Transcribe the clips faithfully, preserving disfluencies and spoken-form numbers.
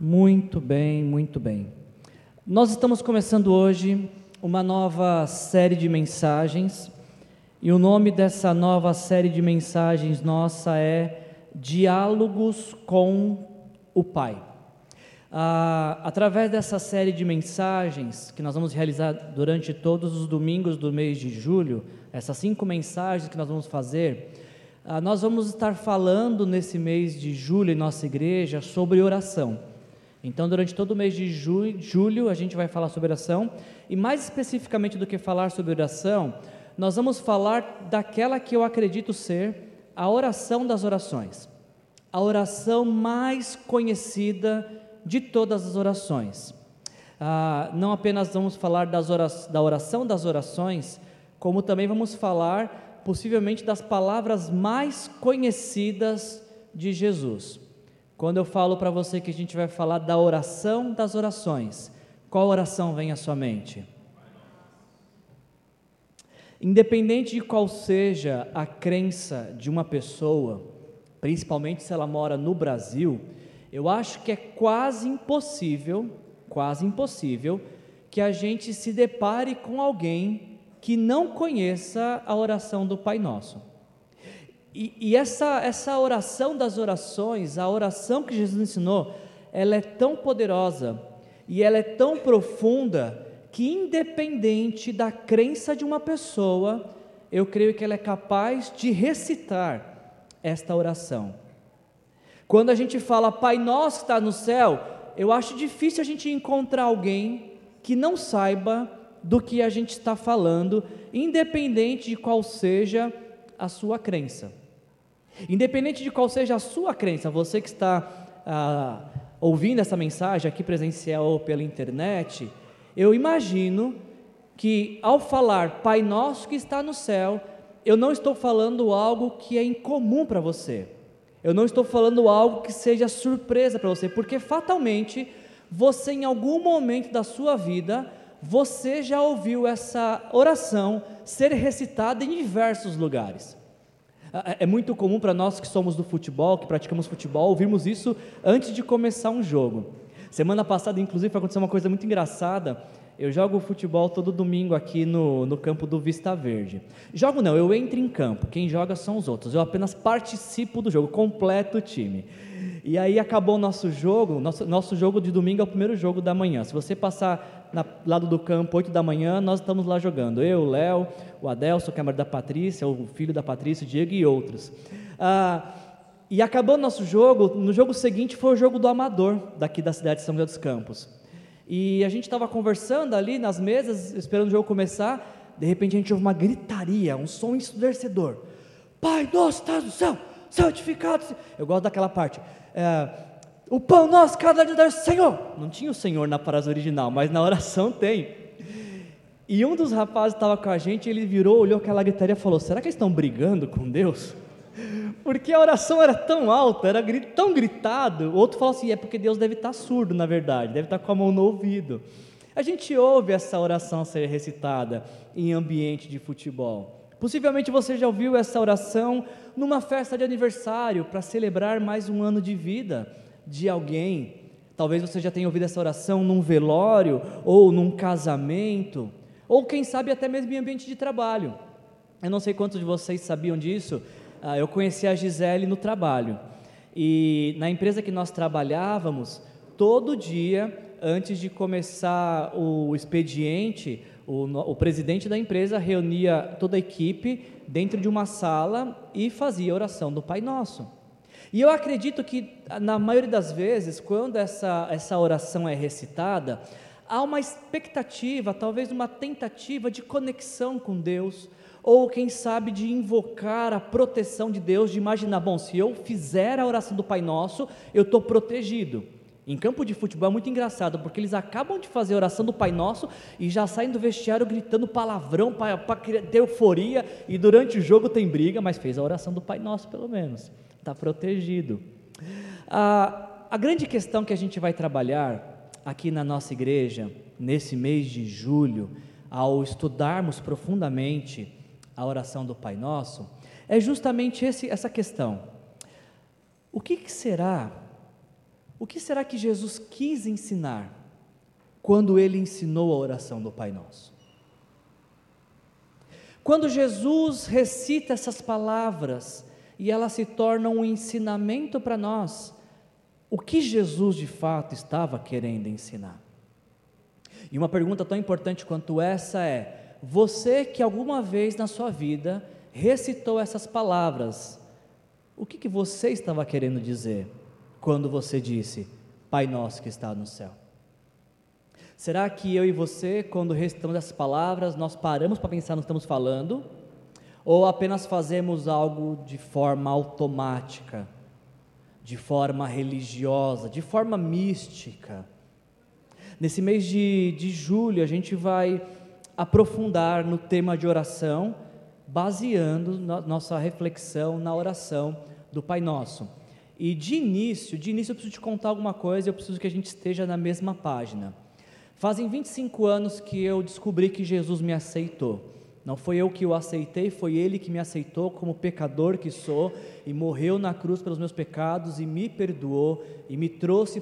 Muito bem, muito bem. Nós estamos começando hoje uma nova série de mensagens, e o nome dessa nova série de mensagens nossa é Diálogos com o Pai. Ah, através dessa série de mensagens que nós vamos realizar durante todos os domingos do mês de julho, essas cinco mensagens que nós vamos fazer, ah, nós vamos estar falando nesse mês de julho em nossa igreja sobre oração. Então, durante todo o mês de julho, a gente vai falar sobre oração, e mais especificamente do que falar sobre oração, nós vamos falar daquela que eu acredito ser a oração das orações, a oração mais conhecida de todas as orações. Ah, não apenas vamos falar das orações, da oração das orações, como também vamos falar, possivelmente, das palavras mais conhecidas de Jesus. Quando eu falo para você que a gente vai falar da oração das orações, qual oração vem à sua mente? Independente de qual seja a crença de uma pessoa, principalmente se ela mora no Brasil, eu acho que é quase impossível, quase impossível, que a gente se depare com alguém que não conheça a oração do Pai Nosso. E, e essa, essa oração das orações, a oração que Jesus ensinou, ela é tão poderosa e ela é tão profunda que, independente da crença de uma pessoa, eu creio que ela é capaz de recitar esta oração. Quando a gente fala Pai Nosso que está no céu, eu acho difícil a gente encontrar alguém que não saiba do que a gente está falando, independente de qual seja a sua crença. Independente de qual seja a sua crença, você que está ah, ouvindo essa mensagem aqui presencial ou pela internet, eu imagino que ao falar Pai Nosso que está no céu, eu não estou falando algo que é incomum para você. Eu não estou falando algo que seja surpresa para você, porque fatalmente você, em algum momento da sua vida, você já ouviu essa oração ser recitada em diversos lugares. É muito comum para nós que somos do futebol, que praticamos futebol, ouvirmos isso antes de começar um jogo. Semana passada, inclusive, aconteceu uma coisa muito engraçada. Eu jogo futebol todo domingo aqui no, no campo do Vista Verde. Jogo não, eu entro em campo, quem joga são os outros, eu apenas participo do jogo, completo o time. E aí acabou o nosso jogo, nosso, nosso jogo de domingo é o primeiro jogo da manhã. Se você passar na lado do campo, oito da manhã, nós estamos lá jogando, eu, o Léo, o Adelson, o camarada da Patrícia, o filho da Patrícia, o Diego e outros. Ah, e acabou o nosso jogo, no jogo seguinte foi o jogo do Amador, daqui da cidade de São José dos Campos. E a gente estava conversando ali nas mesas, esperando o jogo começar. De repente a gente ouve uma gritaria, um som ensurdecedor. Pai nosso que estás no céu, santificado. Eu gosto daquela parte. É, o pão nosso cada dia dá-nos, Senhor. Não tinha o Senhor na frase original, mas na oração tem. E um dos rapazes estava com a gente, ele virou, olhou aquela gritaria e falou: será que eles estão brigando com Deus? Porque a oração era tão alta, era tão gritado. O outro falou assim: é porque Deus deve estar surdo, na verdade, deve estar com a mão no ouvido. A gente ouve essa oração ser recitada em ambiente de futebol. Possivelmente você já ouviu essa oração numa festa de aniversário, para celebrar mais um ano de vida de alguém. Talvez você já tenha ouvido essa oração num velório, ou num casamento, ou quem sabe até mesmo em ambiente de trabalho. Eu não sei quantos de vocês sabiam disso. Ah, eu conheci a Gisele no trabalho, e na empresa que nós trabalhávamos, todo dia, antes de começar o expediente, o, o presidente da empresa reunia toda a equipe dentro de uma sala e fazia a oração do Pai Nosso. E eu acredito que, na maioria das vezes, quando essa, essa oração é recitada, há uma expectativa, talvez uma tentativa de conexão com Deus, ou quem sabe de invocar a proteção de Deus, de imaginar, bom, se eu fizer a oração do Pai Nosso, eu estou protegido. Em campo de futebol é muito engraçado, porque eles acabam de fazer a oração do Pai Nosso e já saem do vestiário gritando palavrão, para ter euforia, e durante o jogo tem briga, mas fez a oração do Pai Nosso pelo menos, está protegido. Ah, a grande questão que a gente vai trabalhar aqui na nossa igreja, nesse mês de julho, ao estudarmos profundamente a oração do Pai Nosso, é justamente esse, essa questão: o que, que será O que será que Jesus quis ensinar quando ele ensinou a oração do Pai Nosso? Quando Jesus recita essas palavras e elas se tornam um ensinamento para nós, o que Jesus de fato estava querendo ensinar? E uma pergunta tão importante quanto essa é: você que alguma vez na sua vida recitou essas palavras, o que que você estava querendo dizer quando você disse Pai Nosso que está no céu? Será que eu e você, quando recitamos essas palavras, nós paramos para pensar no que estamos falando, ou apenas fazemos algo de forma automática, de forma religiosa, de forma mística? Nesse mês de, de julho, a gente vai aprofundar no tema de oração, baseando no, nossa reflexão na oração do Pai Nosso. E de início, de início eu preciso te contar alguma coisa, eu preciso que a gente esteja na mesma página. Fazem vinte e cinco anos que eu descobri que Jesus me aceitou. Não foi eu que o aceitei, foi Ele que me aceitou como pecador que sou, e morreu na cruz pelos meus pecados, e me perdoou, e me trouxe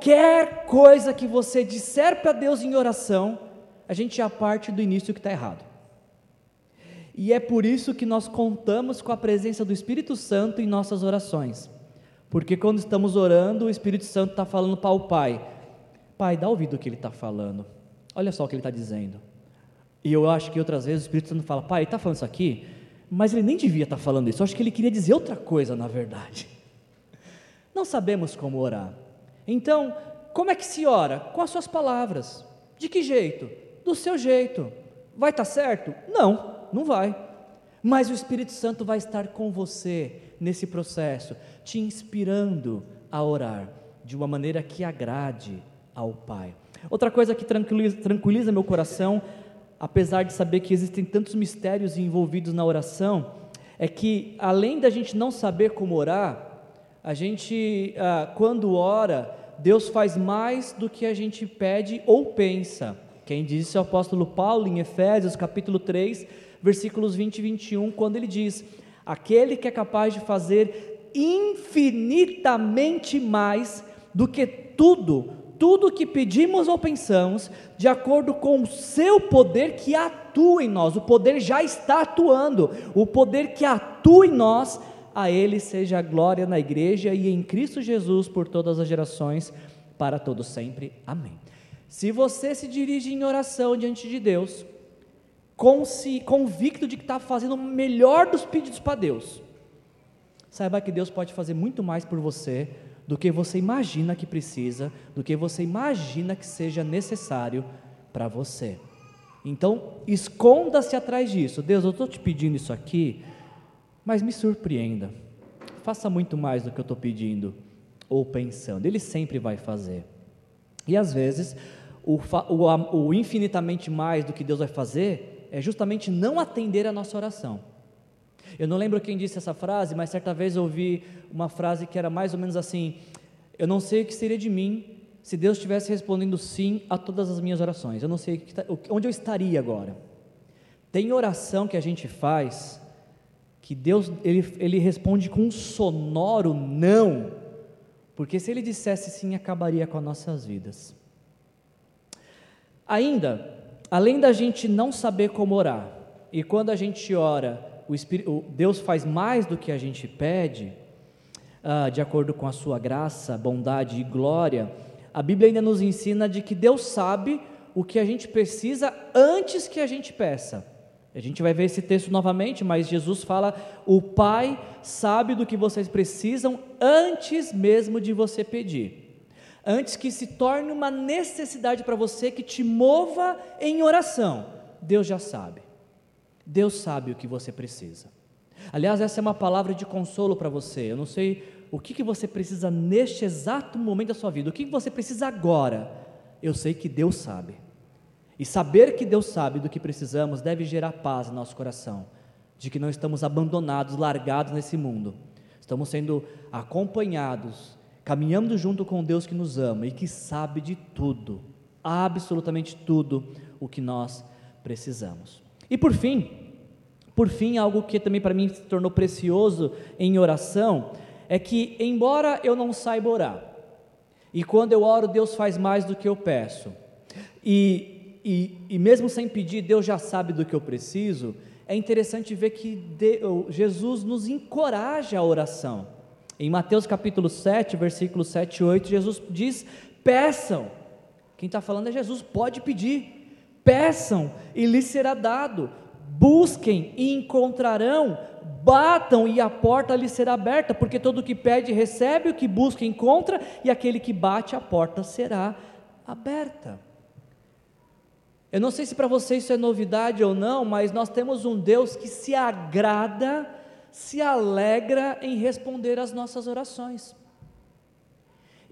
qualquer coisa que você disser para Deus em oração, a gente já parte do início que está errado. E é por isso que nós contamos com a presença do Espírito Santo em nossas orações, porque quando estamos orando, o Espírito Santo está falando para o Pai: Pai, dá ouvido o que Ele está falando, olha só o que Ele está dizendo. E eu acho que outras vezes o Espírito Santo fala: Pai, Ele está falando isso aqui, mas Ele nem devia estar falando isso, eu acho que Ele queria dizer outra coisa na verdade. Não sabemos como orar. Então, como é que se ora? Com as suas palavras. De que jeito? Do seu jeito. Vai estar certo? Não, não vai. Mas o Espírito Santo vai estar com você nesse processo, te inspirando a orar de uma maneira que agrade ao Pai. Outra coisa que tranquiliza, tranquiliza meu coração, apesar de saber que existem tantos mistérios envolvidos na oração, é que além da gente não saber como orar, a gente, ah, quando ora, Deus faz mais do que a gente pede ou pensa. Quem diz isso é o apóstolo Paulo em Efésios capítulo três, versículos vinte e vinte e um, quando ele diz: aquele que é capaz de fazer infinitamente mais do que tudo, tudo que pedimos ou pensamos, de acordo com o seu poder que atua em nós. O poder já está atuando, o poder que atua em nós. A Ele seja a glória na igreja e em Cristo Jesus por todas as gerações, para todos sempre. Amém. Se você se dirige em oração diante de Deus, convicto de que está fazendo o melhor dos pedidos para Deus, saiba que Deus pode fazer muito mais por você do que você imagina que precisa, do que você imagina que seja necessário para você. Então, esconda-se atrás disso. Deus, eu estou te pedindo isso aqui, mas me surpreenda, faça muito mais do que eu estou pedindo ou pensando. Ele sempre vai fazer. E às vezes, o, o, o infinitamente mais do que Deus vai fazer, é justamente não atender a nossa oração. Eu não lembro quem disse essa frase, mas certa vez eu ouvi uma frase que era mais ou menos assim: eu não sei o que seria de mim se Deus estivesse respondendo sim a todas as minhas orações. Eu não sei onde eu estaria agora. Tem oração que a gente faz que Deus ele, ele responde com um sonoro não, porque se ele dissesse sim, acabaria com as nossas vidas. Ainda, além da gente não saber como orar, e quando a gente ora, o Espírito, Deus faz mais do que a gente pede, uh, de acordo com a sua graça, bondade e glória, a Bíblia ainda nos ensina de que Deus sabe o que a gente precisa antes que a gente peça. A gente vai ver esse texto novamente, mas Jesus fala: o Pai sabe do que vocês precisam antes mesmo de você pedir, antes que se torne uma necessidade para você, que te mova em oração. Deus já sabe, Deus sabe o que você precisa. Aliás, essa é uma palavra de consolo para você. Eu não sei o que, que você precisa neste exato momento da sua vida, o que, que você precisa agora. Eu sei que Deus sabe. E saber que Deus sabe do que precisamos deve gerar paz no nosso coração, de que não estamos abandonados, largados nesse mundo. Estamos sendo acompanhados, caminhando junto com Deus que nos ama e que sabe de tudo, absolutamente tudo o que nós precisamos. E por fim, por fim, algo que também para mim se tornou precioso em oração, é que embora eu não saiba orar, e quando eu oro Deus faz mais do que eu peço, e E, e mesmo sem pedir, Deus já sabe do que eu preciso. É interessante ver que Deus, Jesus nos encoraja a oração. Em Mateus capítulo sete, versículos sete e oito, Jesus diz: peçam. Quem está falando é Jesus, pode pedir. Peçam e lhes será dado, busquem e encontrarão, batam e a porta lhes será aberta, porque todo o que pede recebe, o que busca encontra, e aquele que bate a porta será aberta. Eu não sei se para você isso é novidade ou não, mas nós temos um Deus que se agrada, se alegra em responder às nossas orações.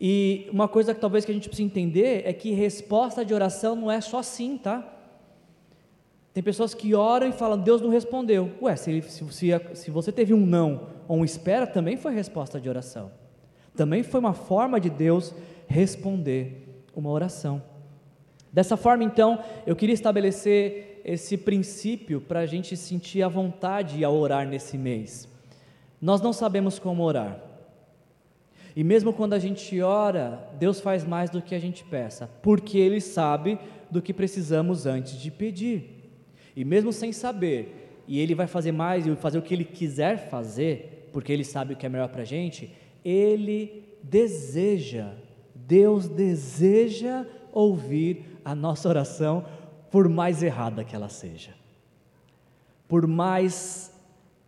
E uma coisa que talvez que a gente precise entender é que resposta de oração não é só sim, tá? Tem pessoas que oram e falam: Deus não respondeu. Ué, se, se, se, se você teve um não ou um espera, também foi resposta de oração. Também foi uma forma de Deus responder uma oração. Dessa forma, então, eu queria estabelecer esse princípio para a gente sentir a vontade ao orar nesse mês. Nós não sabemos como orar. E mesmo quando a gente ora, Deus faz mais do que a gente peça, porque Ele sabe do que precisamos antes de pedir. E mesmo sem saber, e Ele vai fazer mais, e fazer o que Ele quiser fazer, porque Ele sabe o que é melhor para a gente, Ele deseja, Deus deseja ouvir a nossa oração, por mais errada que ela seja, por mais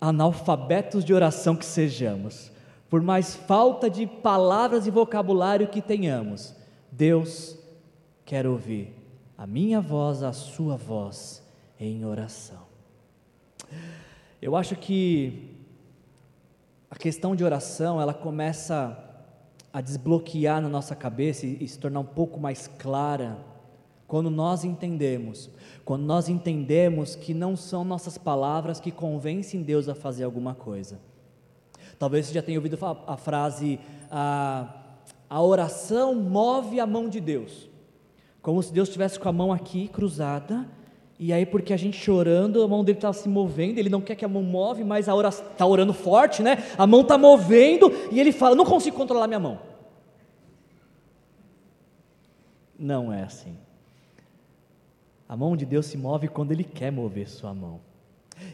analfabetos de oração que sejamos, por mais falta de palavras e vocabulário que tenhamos, Deus quer ouvir a minha voz, a sua voz em oração. Eu acho que a questão de oração, ela começa a desbloquear na nossa cabeça e se tornar um pouco mais clara, quando nós entendemos, quando nós entendemos que não são nossas palavras que convencem Deus a fazer alguma coisa. Talvez você já tenha ouvido a frase, a, a oração move a mão de Deus, como se Deus estivesse com a mão aqui cruzada, e aí porque a gente orando, a mão dele está se movendo, ele não quer que a mão move, mas a oração está orando forte, né? A mão está movendo, e ele fala: não consigo controlar minha mão. Não é assim. A mão de Deus se move quando Ele quer mover sua mão.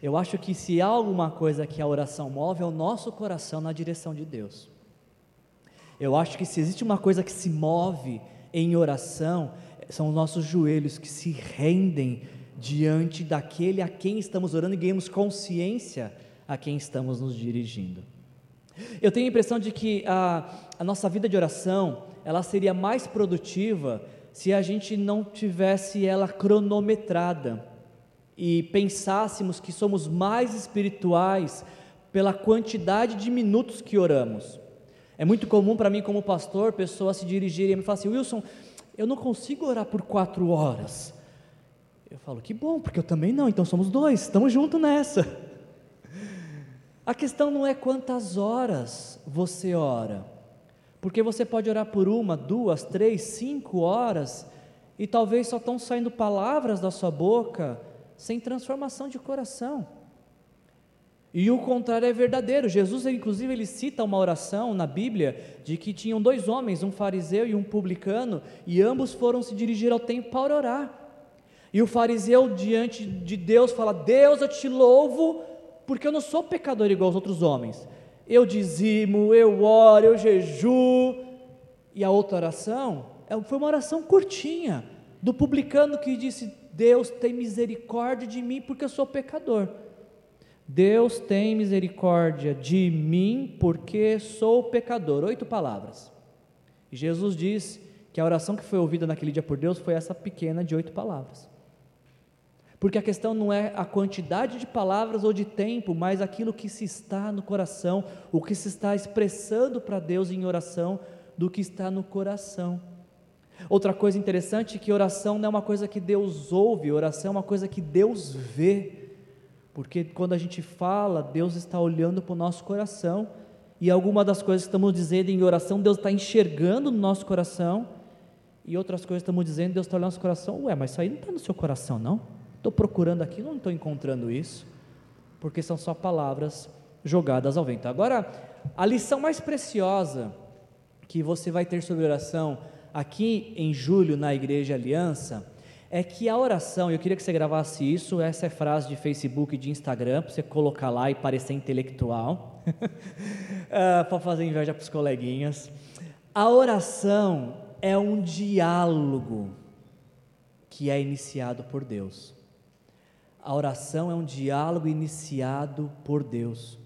Eu acho que se há alguma coisa que a oração move, é o nosso coração na direção de Deus. Eu acho que se existe uma coisa que se move em oração, são os nossos joelhos que se rendem diante daquele a quem estamos orando e ganhamos consciência a quem estamos nos dirigindo. Eu tenho a impressão de que a, a nossa vida de oração, ela seria mais produtiva se a gente não tivesse ela cronometrada e pensássemos que somos mais espirituais pela quantidade de minutos que oramos. É muito comum para mim como pastor, pessoas se dirigirem e me falarem assim: Wilson, eu não consigo orar por quatro horas. Eu falo, que bom, porque eu também não, então somos dois, estamos juntos nessa. A questão não é quantas horas você ora, porque você pode orar por uma, duas, três, cinco horas, e talvez só estão saindo palavras da sua boca, sem transformação de coração. E o contrário é verdadeiro. Jesus, inclusive, ele cita uma oração na Bíblia, de que tinham dois homens, um fariseu e um publicano, e ambos foram se dirigir ao templo para orar. E o fariseu diante de Deus fala, Deus, eu te louvo, porque eu não sou pecador igual aos outros homens, eu dizimo, eu oro, eu jejuo. E a outra oração, foi uma oração curtinha, do publicano que disse, Deus tem misericórdia de mim, porque eu sou pecador. Deus tem misericórdia de mim, porque sou pecador, oito palavras. E Jesus diz que a oração que foi ouvida naquele dia por Deus foi essa pequena de oito palavras. Porque a questão não é a quantidade de palavras ou de tempo, mas aquilo que se está no coração, o que se está expressando para Deus em oração, do que está no coração. Outra coisa interessante é que oração não é uma coisa que Deus ouve, oração é uma coisa que Deus vê, porque quando a gente fala, Deus está olhando para o nosso coração, e alguma das coisas que estamos dizendo em oração, Deus está enxergando no nosso coração, e outras coisas que estamos dizendo, Deus está olhando no nosso coração, ué, mas isso aí não está no seu coração não? Estou procurando aqui, não estou encontrando isso, porque são só palavras jogadas ao vento. Agora, a lição mais preciosa que você vai ter sobre oração aqui em julho na Igreja Aliança, é que a oração, eu queria que você gravasse isso, essa é frase de Facebook e de Instagram, para você colocar lá e parecer intelectual, ah, para fazer inveja para os coleguinhas. A oração é um diálogo que é iniciado por Deus. A oração é um diálogo iniciado por Deus.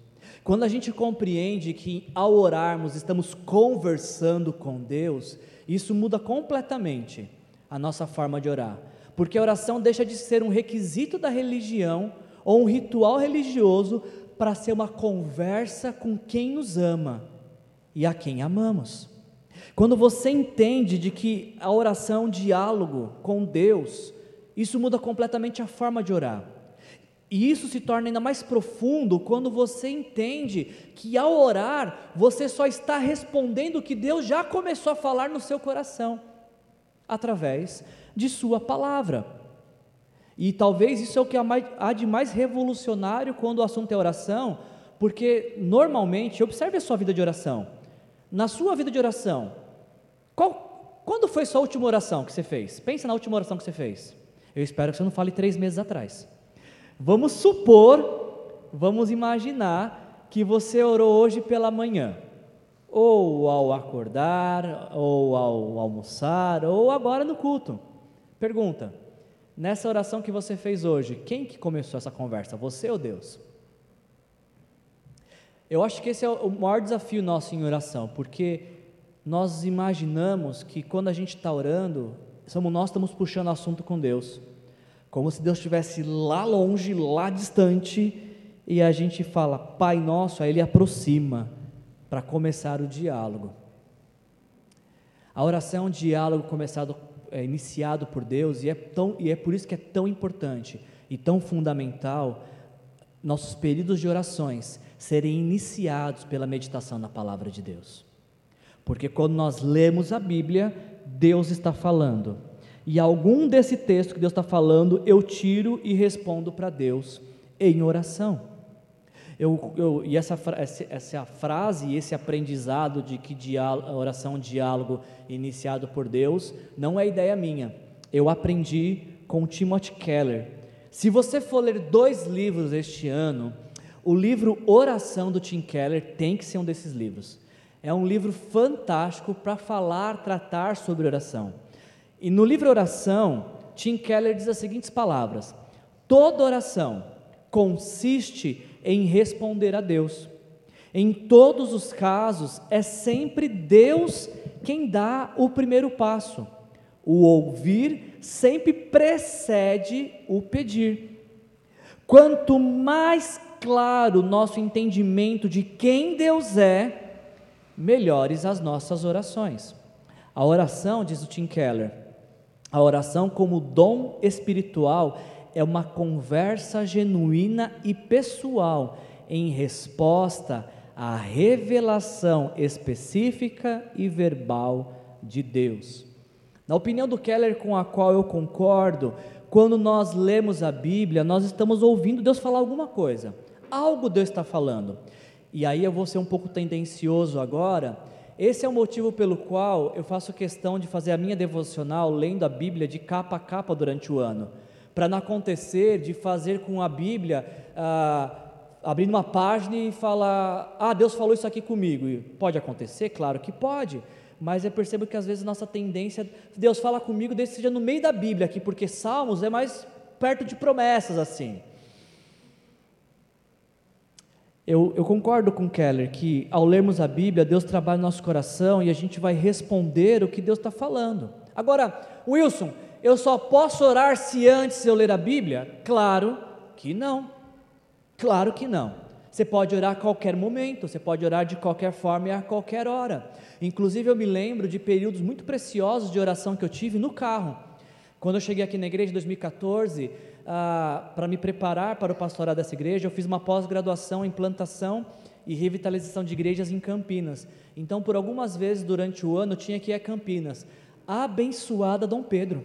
Quando a gente compreende que ao orarmos estamos conversando com Deus, isso muda completamente a nossa forma de orar, porque a oração deixa de ser um requisito da religião ou um ritual religioso para ser uma conversa com quem nos ama e a quem amamos. Quando você entende de que a oração é um diálogo com Deus, isso muda completamente a forma de orar, e isso se torna ainda mais profundo quando você entende que ao orar, você só está respondendo o que Deus já começou a falar no seu coração, através de sua palavra. E talvez isso é o que há de mais revolucionário quando o assunto é oração, porque normalmente, observe a sua vida de oração, na sua vida de oração, qual, quando foi sua última oração que você fez? Pensa na última oração que você fez. Eu espero que você não fale três meses atrás. Vamos supor, vamos imaginar que você orou hoje pela manhã, ou ao acordar, ou ao almoçar, ou agora no culto. Pergunta, nessa oração que você fez hoje, quem que começou essa conversa, você ou Deus? Eu acho que esse é o maior desafio nosso em oração, porque nós imaginamos que quando a gente está orando, somos nós estamos puxando assunto com Deus, como se Deus estivesse lá longe, lá distante, e a gente fala, Pai Nosso, aí Ele aproxima, para começar o diálogo. A oração é um diálogo começado, é, iniciado por Deus, e é, tão, e é por isso que é tão importante, e tão fundamental, nossos períodos de orações serem iniciados pela meditação na palavra de Deus, porque quando nós lemos a Bíblia, Deus está falando, e algum desse texto que Deus está falando, eu tiro e respondo para Deus em oração. Eu, eu, e essa, essa frase, esse aprendizado de que diálogo, oração é um diálogo iniciado por Deus, não é ideia minha, eu aprendi com Timothy Keller. Se você for ler dois livros este ano, o livro Oração do Tim Keller tem que ser um desses livros. É um livro fantástico para falar, tratar sobre oração. E no livro Oração, Tim Keller diz as seguintes palavras: toda oração consiste em responder a Deus. Em todos os casos, é sempre Deus quem dá o primeiro passo. O ouvir sempre precede o pedir. Quanto mais claro o nosso entendimento de quem Deus é, melhores as nossas orações. A oração, diz o Tim Keller, A oração como dom espiritual é uma conversa genuína e pessoal em resposta à revelação específica e verbal de Deus. Na opinião do Keller, com a qual eu concordo, quando nós lemos a Bíblia, nós estamos ouvindo Deus falar alguma coisa. Algo Deus está falando. E aí eu vou ser um pouco tendencioso agora. Esse é o motivo pelo qual eu faço questão de fazer a minha devocional lendo a Bíblia de capa a capa durante o ano, para não acontecer de fazer com a Bíblia, ah, abrindo uma página e falar, ah, Deus falou isso aqui comigo. E pode acontecer? Claro que pode, mas eu percebo que às vezes nossa tendência, Deus fala comigo, desde que seja no meio da Bíblia aqui, porque Salmos é mais perto de promessas assim. Eu, eu concordo com Keller que ao lermos a Bíblia, Deus trabalha no nosso coração e a gente vai responder o que Deus está falando. Agora, Wilson, eu só posso orar se antes eu ler a Bíblia? Claro que não, claro que não. Você pode orar a qualquer momento, você pode orar de qualquer forma e a qualquer hora. Inclusive eu me lembro de períodos muito preciosos de oração que eu tive no carro. Quando eu cheguei aqui na igreja em dois mil e catorze, ah, para me preparar para o pastorado dessa igreja, eu fiz uma pós-graduação em plantação e revitalização de igrejas em Campinas. Então, por algumas vezes durante o ano, eu tinha que ir a Campinas. Abençoada Dom Pedro!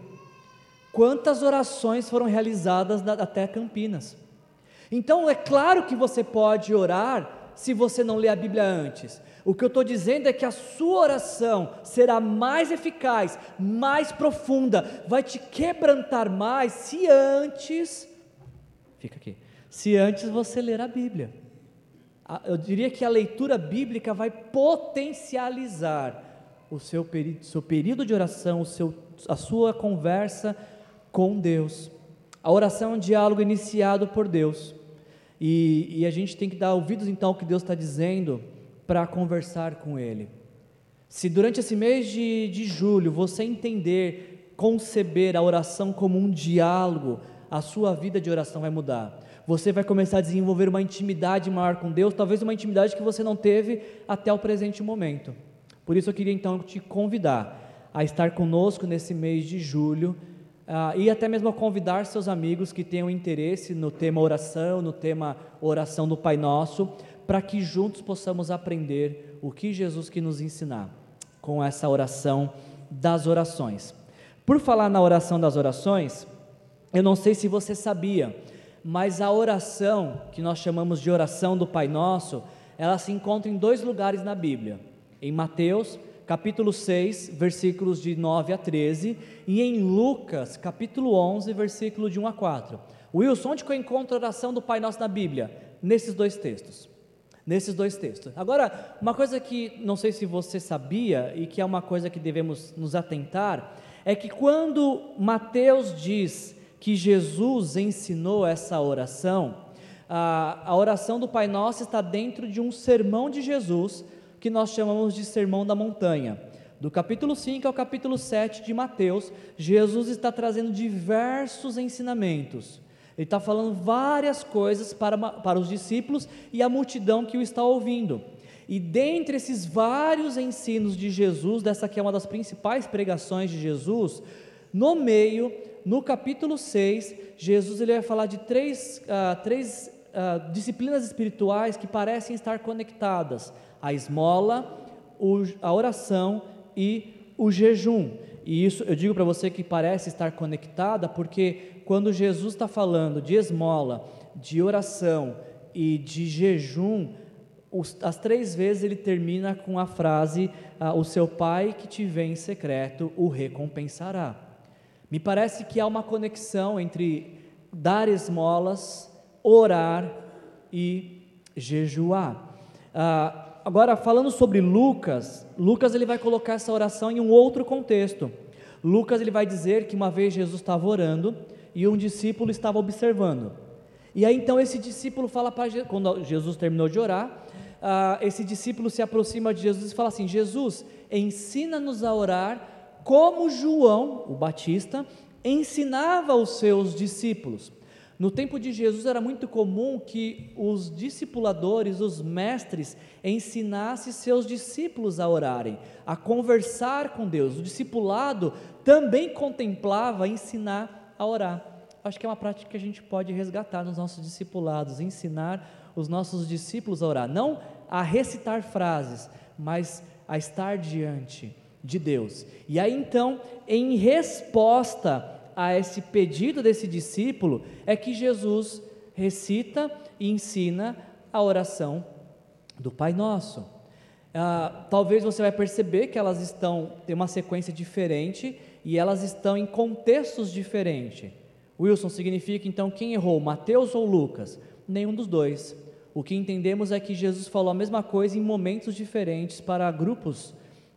Quantas orações foram realizadas da, até Campinas? Então, é claro que você pode orar se você não lê a Bíblia antes. O que eu estou dizendo é que a sua oração será mais eficaz, mais profunda, vai te quebrantar mais se antes, fica aqui, se antes você ler a Bíblia. Eu diria que a leitura bíblica vai potencializar o seu, peri- seu período de oração, o seu, a sua conversa com Deus. A oração é um diálogo iniciado por Deus, e, e a gente tem que dar ouvidos então ao que Deus está dizendo, para conversar com Ele. Se durante esse mês de, de julho, você entender, conceber a oração como um diálogo, a sua vida de oração vai mudar. Você vai começar a desenvolver uma intimidade maior com Deus, talvez uma intimidade que você não teve até o presente momento. Por isso eu queria então te convidar a estar conosco nesse mês de julho, Uh, e até mesmo convidar seus amigos que tenham interesse no tema oração, no tema oração do Pai Nosso, para que juntos possamos aprender o que Jesus quer nos ensinar com essa oração das orações. Por falar na oração das orações, eu não sei se você sabia, mas a oração que nós chamamos de oração do Pai Nosso, ela se encontra em dois lugares na Bíblia, em Mateus capítulo seis, versículos de nove a treze, e em Lucas, capítulo onze, versículo de um a quatro. Wilson, onde que eu encontro a oração do Pai Nosso na Bíblia? Nesses dois textos, nesses dois textos. Agora, uma coisa que não sei se você sabia, e que é uma coisa que devemos nos atentar, é que quando Mateus diz que Jesus ensinou essa oração, a, a oração do Pai Nosso está dentro de um sermão de Jesus, que nós chamamos de Sermão da Montanha. Do capítulo cinco ao capítulo sete de Mateus, Jesus está trazendo diversos ensinamentos. Ele está falando várias coisas para, para os discípulos e a multidão que o está ouvindo. E dentre esses vários ensinos de Jesus, dessa que é uma das principais pregações de Jesus, no meio, no capítulo seis, Jesus ele vai falar de três, uh, três uh, disciplinas espirituais que parecem estar conectadas: a esmola, a oração e o jejum. E isso eu digo para você que parece estar conectada, porque quando Jesus está falando de esmola, de oração e de jejum, os, as três vezes ele termina com a frase, ah, o seu Pai que te vê em secreto o recompensará. Me parece que há uma conexão entre dar esmolas, orar e jejuar. Ah, Agora, falando sobre Lucas, Lucas ele vai colocar essa oração em um outro contexto. Lucas ele vai dizer que uma vez Jesus estava orando e um discípulo estava observando. E aí então esse discípulo fala para Jesus, quando Jesus terminou de orar, ah, esse discípulo se aproxima de Jesus e fala assim: Jesus, ensina-nos a orar como João, o Batista, ensinava os seus discípulos. No tempo de Jesus era muito comum que os discipuladores, os mestres, ensinassem seus discípulos a orarem, a conversar com Deus. O discipulado também contemplava ensinar a orar. Acho que é uma prática que a gente pode resgatar nos nossos discipulados, ensinar os nossos discípulos a orar, não a recitar frases, mas a estar diante de Deus. E aí então, em resposta a esse pedido desse discípulo, é que Jesus recita e ensina a oração do Pai Nosso. Ah, talvez você vai perceber que elas estão, tem uma sequência diferente, e elas estão em contextos diferentes. Wilson, significa então quem errou, Mateus ou Lucas? Nenhum dos dois. O que entendemos é que Jesus falou a mesma coisa em momentos diferentes, para grupos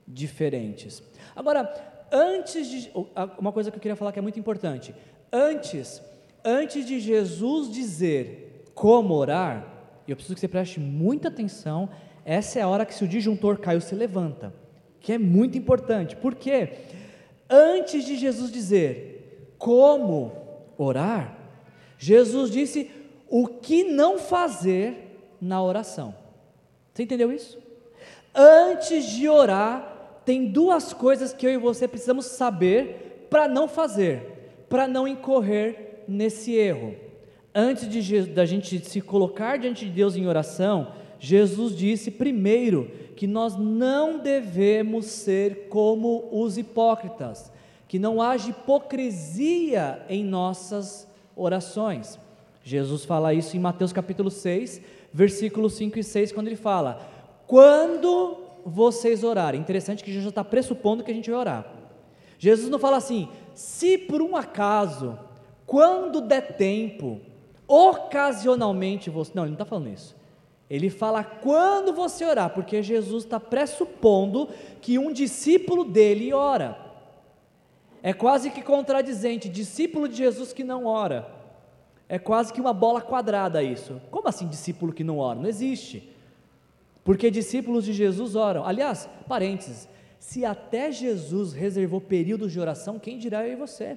diferentes. Agora, Antes de, uma coisa que eu queria falar que é muito importante, antes, antes de Jesus dizer como orar, eu preciso que você preste muita atenção, essa é a hora que se o disjuntor caiu, se levanta, que é muito importante, porque antes de Jesus dizer como orar, Jesus disse o que não fazer na oração. Você entendeu isso? Antes de orar, tem duas coisas que eu e você precisamos saber para não fazer, para não incorrer nesse erro. Antes de Jesus, da gente se colocar diante de Deus em oração, Jesus disse primeiro que nós não devemos ser como os hipócritas, que não haja hipocrisia em nossas orações. Jesus fala isso em Mateus capítulo seis, versículos cinco e seis, quando ele fala, quando vocês orarem. Interessante que Jesus está pressupondo que a gente vai orar. Jesus não fala assim, se por um acaso, quando der tempo, ocasionalmente você... Não, ele não está falando isso. Ele fala quando você orar, porque Jesus está pressupondo que um discípulo dele ora. É quase que contradizente, discípulo de Jesus que não ora. É quase que uma bola quadrada isso. Como assim discípulo que não ora? Não existe. Porque discípulos de Jesus oram. Aliás, parênteses, se até Jesus reservou períodos de oração, quem dirá eu e você?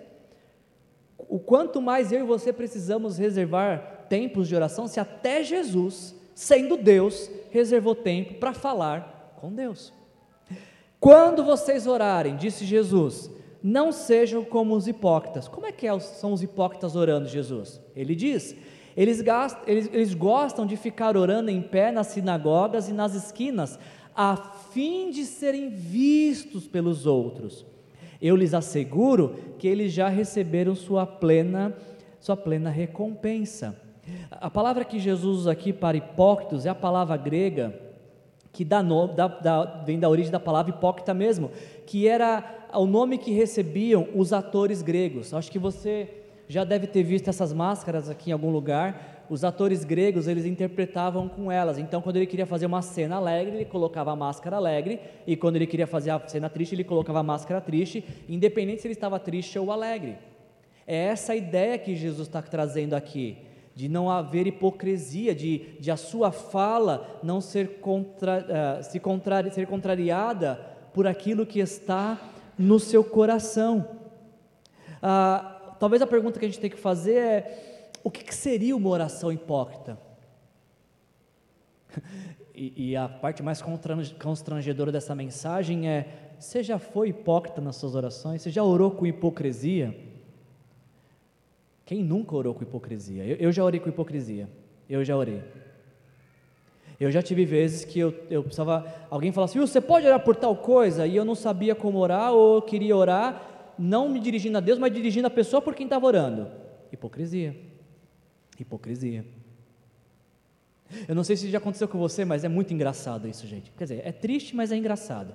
O quanto mais eu e você precisamos reservar tempos de oração, se até Jesus, sendo Deus, reservou tempo para falar com Deus. Quando vocês orarem, disse Jesus, não sejam como os hipócritas. Como é que são os hipócritas orando, Jesus? Ele diz... Eles, gastam, eles, eles gostam de ficar orando em pé nas sinagogas e nas esquinas, a fim de serem vistos pelos outros. Eu lhes asseguro que eles já receberam sua plena, sua plena recompensa. A palavra que Jesus usa aqui para hipócritos é a palavra grega, que dá no, dá, dá, vem da origem da palavra hipócrita mesmo, que era o nome que recebiam os atores gregos. Acho que você... já deve ter visto essas máscaras aqui em algum lugar. Os atores gregos, eles interpretavam com elas. Então, quando ele queria fazer uma cena alegre, ele colocava a máscara alegre, e quando ele queria fazer a cena triste, ele colocava a máscara triste, independente se ele estava triste ou alegre. É essa ideia que Jesus está trazendo aqui, de não haver hipocrisia, de, de a sua fala não ser, contra, uh, se contrari, ser contrariada por aquilo que está no seu coração. Ah... Uh, Talvez a pergunta que a gente tem que fazer é, o que, que seria uma oração hipócrita? E, e a parte mais constrangedora dessa mensagem é, você já foi hipócrita nas suas orações? Você já orou com hipocrisia? Quem nunca orou com hipocrisia? Eu, eu já orei com hipocrisia, eu já orei. Eu já tive vezes que eu, eu precisava, alguém falasse, assim, você pode orar por tal coisa? E eu não sabia como orar, ou eu queria orar, não me dirigindo a Deus, mas dirigindo a pessoa por quem estava orando. Hipocrisia, hipocrisia. Eu não sei se já aconteceu com você, mas é muito engraçado isso, gente. Quer dizer, é triste, mas é engraçado.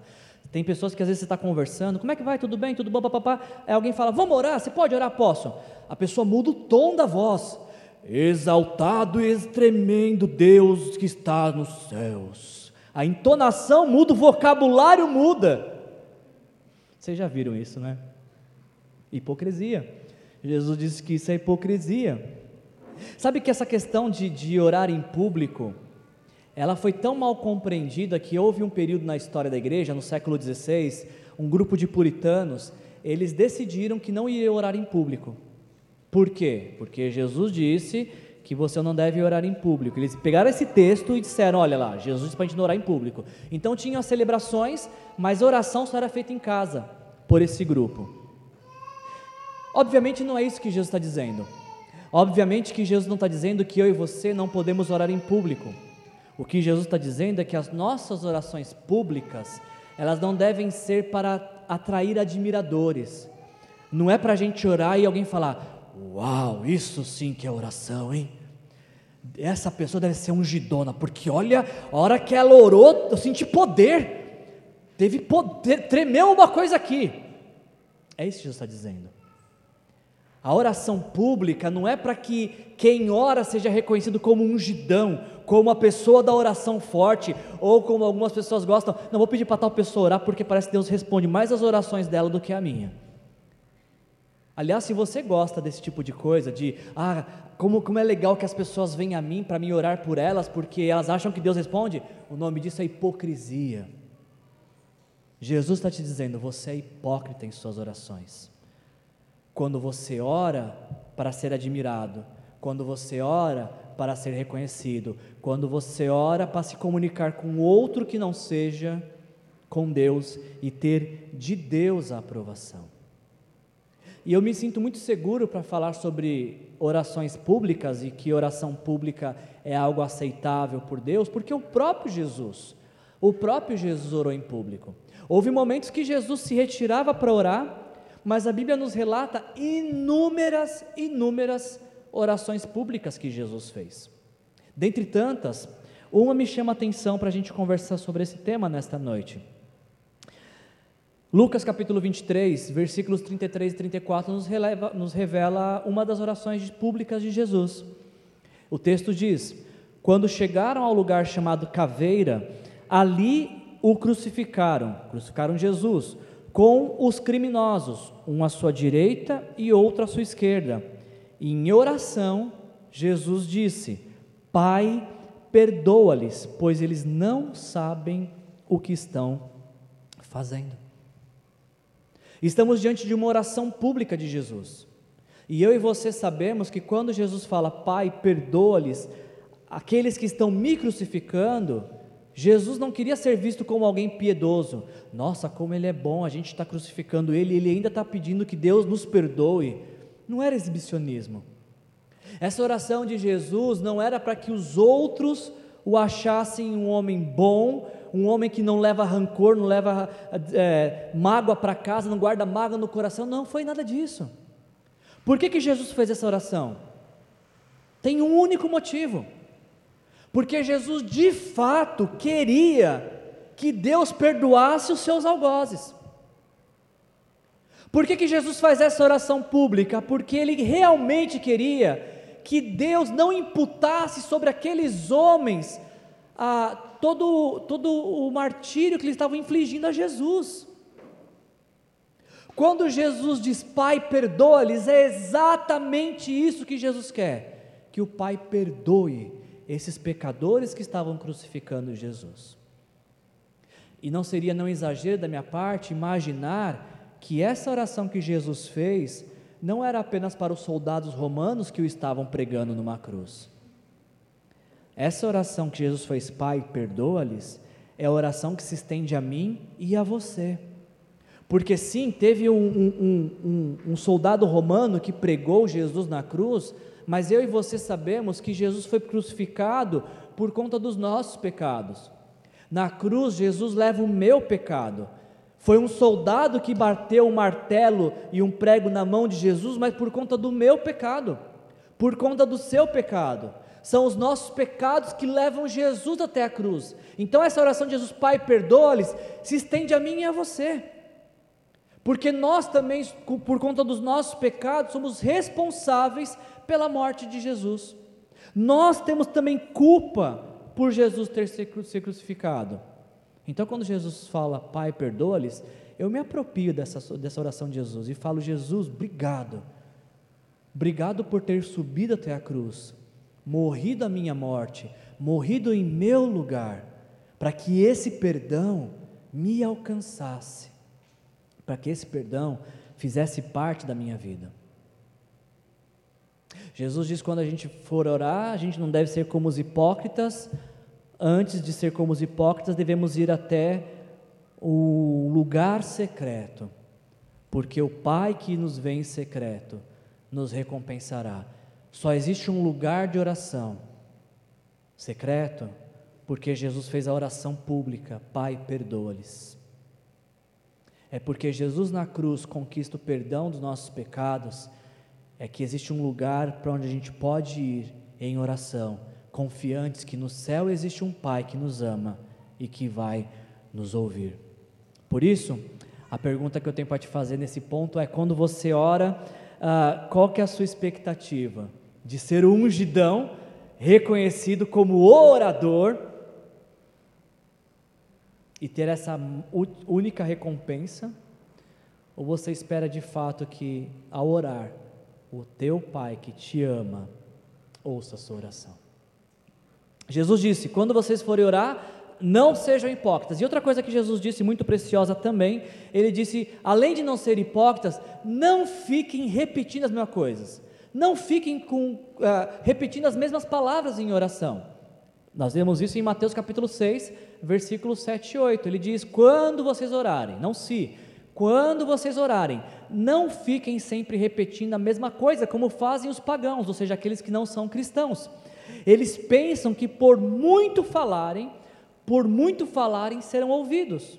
Tem pessoas que às vezes você está conversando, como é que vai, tudo bem, tudo bom, papapá, aí alguém fala, vamos orar, você pode orar, posso? A pessoa muda o tom da voz, exaltado e tremendo Deus que está nos céus. A entonação muda, o vocabulário muda. Vocês já viram isso, né? Hipocrisia. Jesus disse que isso é hipocrisia. Sabe que essa questão de, de orar em público, ela foi tão mal compreendida que houve um período na história da igreja, no século dezesseis, um grupo de puritanos, eles decidiram que não iriam orar em público, Por quê? Porque Jesus disse que você não deve orar em público. Eles pegaram esse texto e disseram, olha lá, Jesus disse para a gente não orar em público. Então tinham as celebrações, mas a oração só era feita em casa, por esse grupo. Obviamente não é isso que Jesus está dizendo. Obviamente que Jesus não está dizendo que eu e você não podemos orar em público. O que Jesus está dizendo é que as nossas orações públicas, elas não devem ser para atrair admiradores. Não é para a gente orar e alguém falar, uau, isso sim que é oração, hein? Essa pessoa deve ser ungidona, porque olha, a hora que ela orou, eu senti poder, teve poder, tremeu uma coisa aqui. É isso que Jesus está dizendo. A oração pública não é para que quem ora seja reconhecido como ungidão, como a pessoa da oração forte, ou como algumas pessoas gostam, não vou pedir para tal pessoa orar, porque parece que Deus responde mais as orações dela do que a minha. Aliás, se você gosta desse tipo de coisa, de, ah, como, como é legal que as pessoas venham a mim para me orar por elas, porque elas acham que Deus responde, o nome disso é hipocrisia. Jesus está te dizendo, você é hipócrita em suas orações. Quando você ora para ser admirado, quando você ora para ser reconhecido, quando você ora para se comunicar com outro que não seja com Deus e ter de Deus a aprovação. E eu me sinto muito seguro para falar sobre orações públicas e que oração pública é algo aceitável por Deus, porque o próprio Jesus, o próprio Jesus orou em público. Houve momentos que Jesus se retirava para orar, mas a Bíblia nos relata inúmeras, inúmeras orações públicas que Jesus fez. Dentre tantas, uma me chama a atenção para a gente conversar sobre esse tema nesta noite. Lucas capítulo vinte e três, versículos trinta e três e trinta e quatro nos, releva, nos revela uma das orações públicas de Jesus. O texto diz, quando chegaram ao lugar chamado Caveira, ali o crucificaram, crucificaram Jesus, com os criminosos, um à sua direita e outro à sua esquerda. E em oração, Jesus disse, Pai, perdoa-lhes, pois eles não sabem o que estão fazendo. Estamos diante de uma oração pública de Jesus. E eu e você sabemos que quando Jesus fala, Pai, perdoa-lhes, aqueles que estão me crucificando, Jesus não queria ser visto como alguém piedoso. Nossa, como ele é bom, a gente está crucificando ele, ele ainda está pedindo que Deus nos perdoe. Não era exibicionismo. Essa oração de Jesus não era para que os outros o achassem um homem bom, um homem que não leva rancor, não leva é, mágoa para casa, não guarda mágoa no coração. Não, foi nada disso. Por que que Jesus fez essa oração? Tem um único motivo. Porque Jesus de fato queria que Deus perdoasse os seus algozes. Por que que Jesus faz essa oração pública? Porque ele realmente queria que Deus não imputasse sobre aqueles homens ah, todo, todo o martírio que eles estavam infligindo a Jesus. Quando Jesus diz, Pai, perdoa-lhes, é exatamente isso que Jesus quer, que o Pai perdoe esses pecadores que estavam crucificando Jesus. E não seria não exagero da minha parte imaginar que essa oração que Jesus fez não era apenas para os soldados romanos que o estavam pregando numa cruz. Essa oração que Jesus fez, Pai, perdoa-lhes, é a oração que se estende a mim e a você. Porque sim, teve um, um, um, um soldado romano que pregou Jesus na cruz, mas eu e você sabemos que Jesus foi crucificado por conta dos nossos pecados. Na cruz, Jesus leva o meu pecado. Foi um soldado que bateu um martelo e um prego na mão de Jesus, mas por conta do meu pecado, por conta do seu pecado. São os nossos pecados que levam Jesus até a cruz. Então essa oração de Jesus, Pai, perdoa-lhes, se estende a mim e a você. Porque nós também, por conta dos nossos pecados, somos responsáveis pela morte de Jesus. Nós temos também culpa por Jesus ter sido crucificado. Então, quando Jesus fala, Pai, perdoa-lhes, eu me apropio dessa, dessa oração de Jesus e falo, Jesus, obrigado. Obrigado por ter subido até a cruz, morrido a minha morte, morrido em meu lugar, para que esse perdão me alcançasse, para que esse perdão fizesse parte da minha vida. Jesus diz que quando a gente for orar, a gente não deve ser como os hipócritas. Antes de ser como os hipócritas, devemos ir até o lugar secreto, porque o Pai que nos vê em secreto nos recompensará. Só existe um lugar de oração secreto, porque Jesus fez a oração pública: Pai, perdoa-lhes. É porque Jesus na cruz conquista o perdão dos nossos pecados, é que existe um lugar para onde a gente pode ir em oração, confiantes que no céu existe um Pai que nos ama e que vai nos ouvir. Por isso, a pergunta que eu tenho para te fazer nesse ponto é: quando você ora, ah, qual que é a sua expectativa? De ser um ungidão, reconhecido como orador, e ter essa única recompensa? Ou você espera de fato que, ao orar, o teu Pai que te ama ouça a sua oração? Jesus disse: quando vocês forem orar, não sejam hipócritas. E outra coisa que Jesus disse, muito preciosa também, ele disse, além de não ser hipócritas, não fiquem repetindo as mesmas coisas, não fiquem com, uh, repetindo as mesmas palavras em oração. Nós vemos isso em Mateus capítulo seis, versículos sete e oito, ele diz: quando vocês orarem, não se, quando vocês orarem, não fiquem sempre repetindo a mesma coisa, como fazem os pagãos, ou seja, aqueles que não são cristãos. Eles pensam que por muito falarem, por muito falarem, serão ouvidos.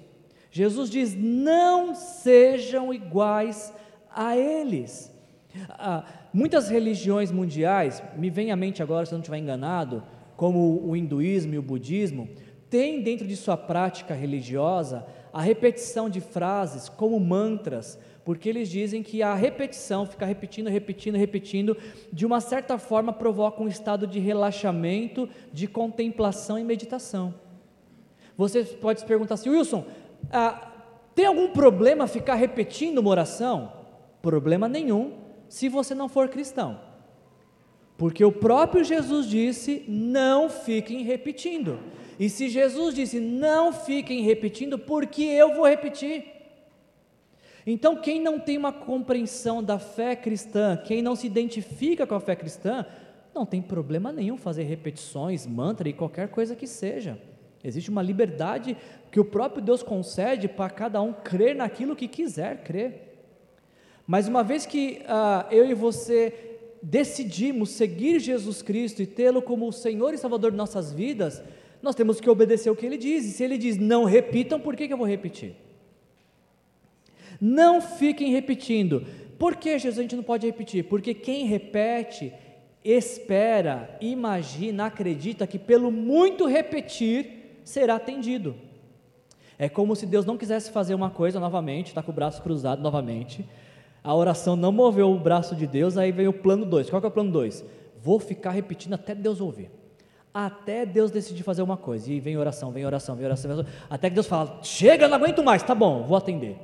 Jesus diz: não sejam iguais a eles. Ah, muitas religiões mundiais, me vem à mente agora, se eu não estiver enganado, como o hinduísmo e o budismo, têm dentro de sua prática religiosa a repetição de frases como mantras, porque eles dizem que a repetição, ficar repetindo, repetindo, repetindo, de uma certa forma provoca um estado de relaxamento, de contemplação e meditação. Você pode se perguntar assim: Wilson, ah, tem algum problema ficar repetindo uma oração? Problema nenhum, se você não for cristão, porque o próprio Jesus disse: não fiquem repetindo. E se Jesus disse: não fiquem repetindo, por que eu vou repetir? Então, quem não tem uma compreensão da fé cristã, quem não se identifica com a fé cristã, não tem problema nenhum fazer repetições, mantra e qualquer coisa que seja. Existe uma liberdade que o próprio Deus concede para cada um crer naquilo que quiser crer. Mas uma vez que ah, eu e você decidimos seguir Jesus Cristo e tê-lo como o Senhor e Salvador de nossas vidas, nós temos que obedecer o que Ele diz. E se Ele diz: não repitam, por que, que eu vou repetir? Não fiquem repetindo. Por que, Jesus, a gente não pode repetir? Porque quem repete, espera, imagina, acredita que pelo muito repetir será atendido. É como se Deus não quisesse fazer uma coisa novamente, está com o braço cruzado novamente, a oração não moveu o braço de Deus, aí veio o plano dois. Qual que é o plano dois? Vou ficar repetindo até Deus ouvir, até Deus decidir fazer uma coisa, e vem oração, vem oração, vem oração, vem oração, até que Deus fala: chega, não aguento mais, tá bom, vou atender.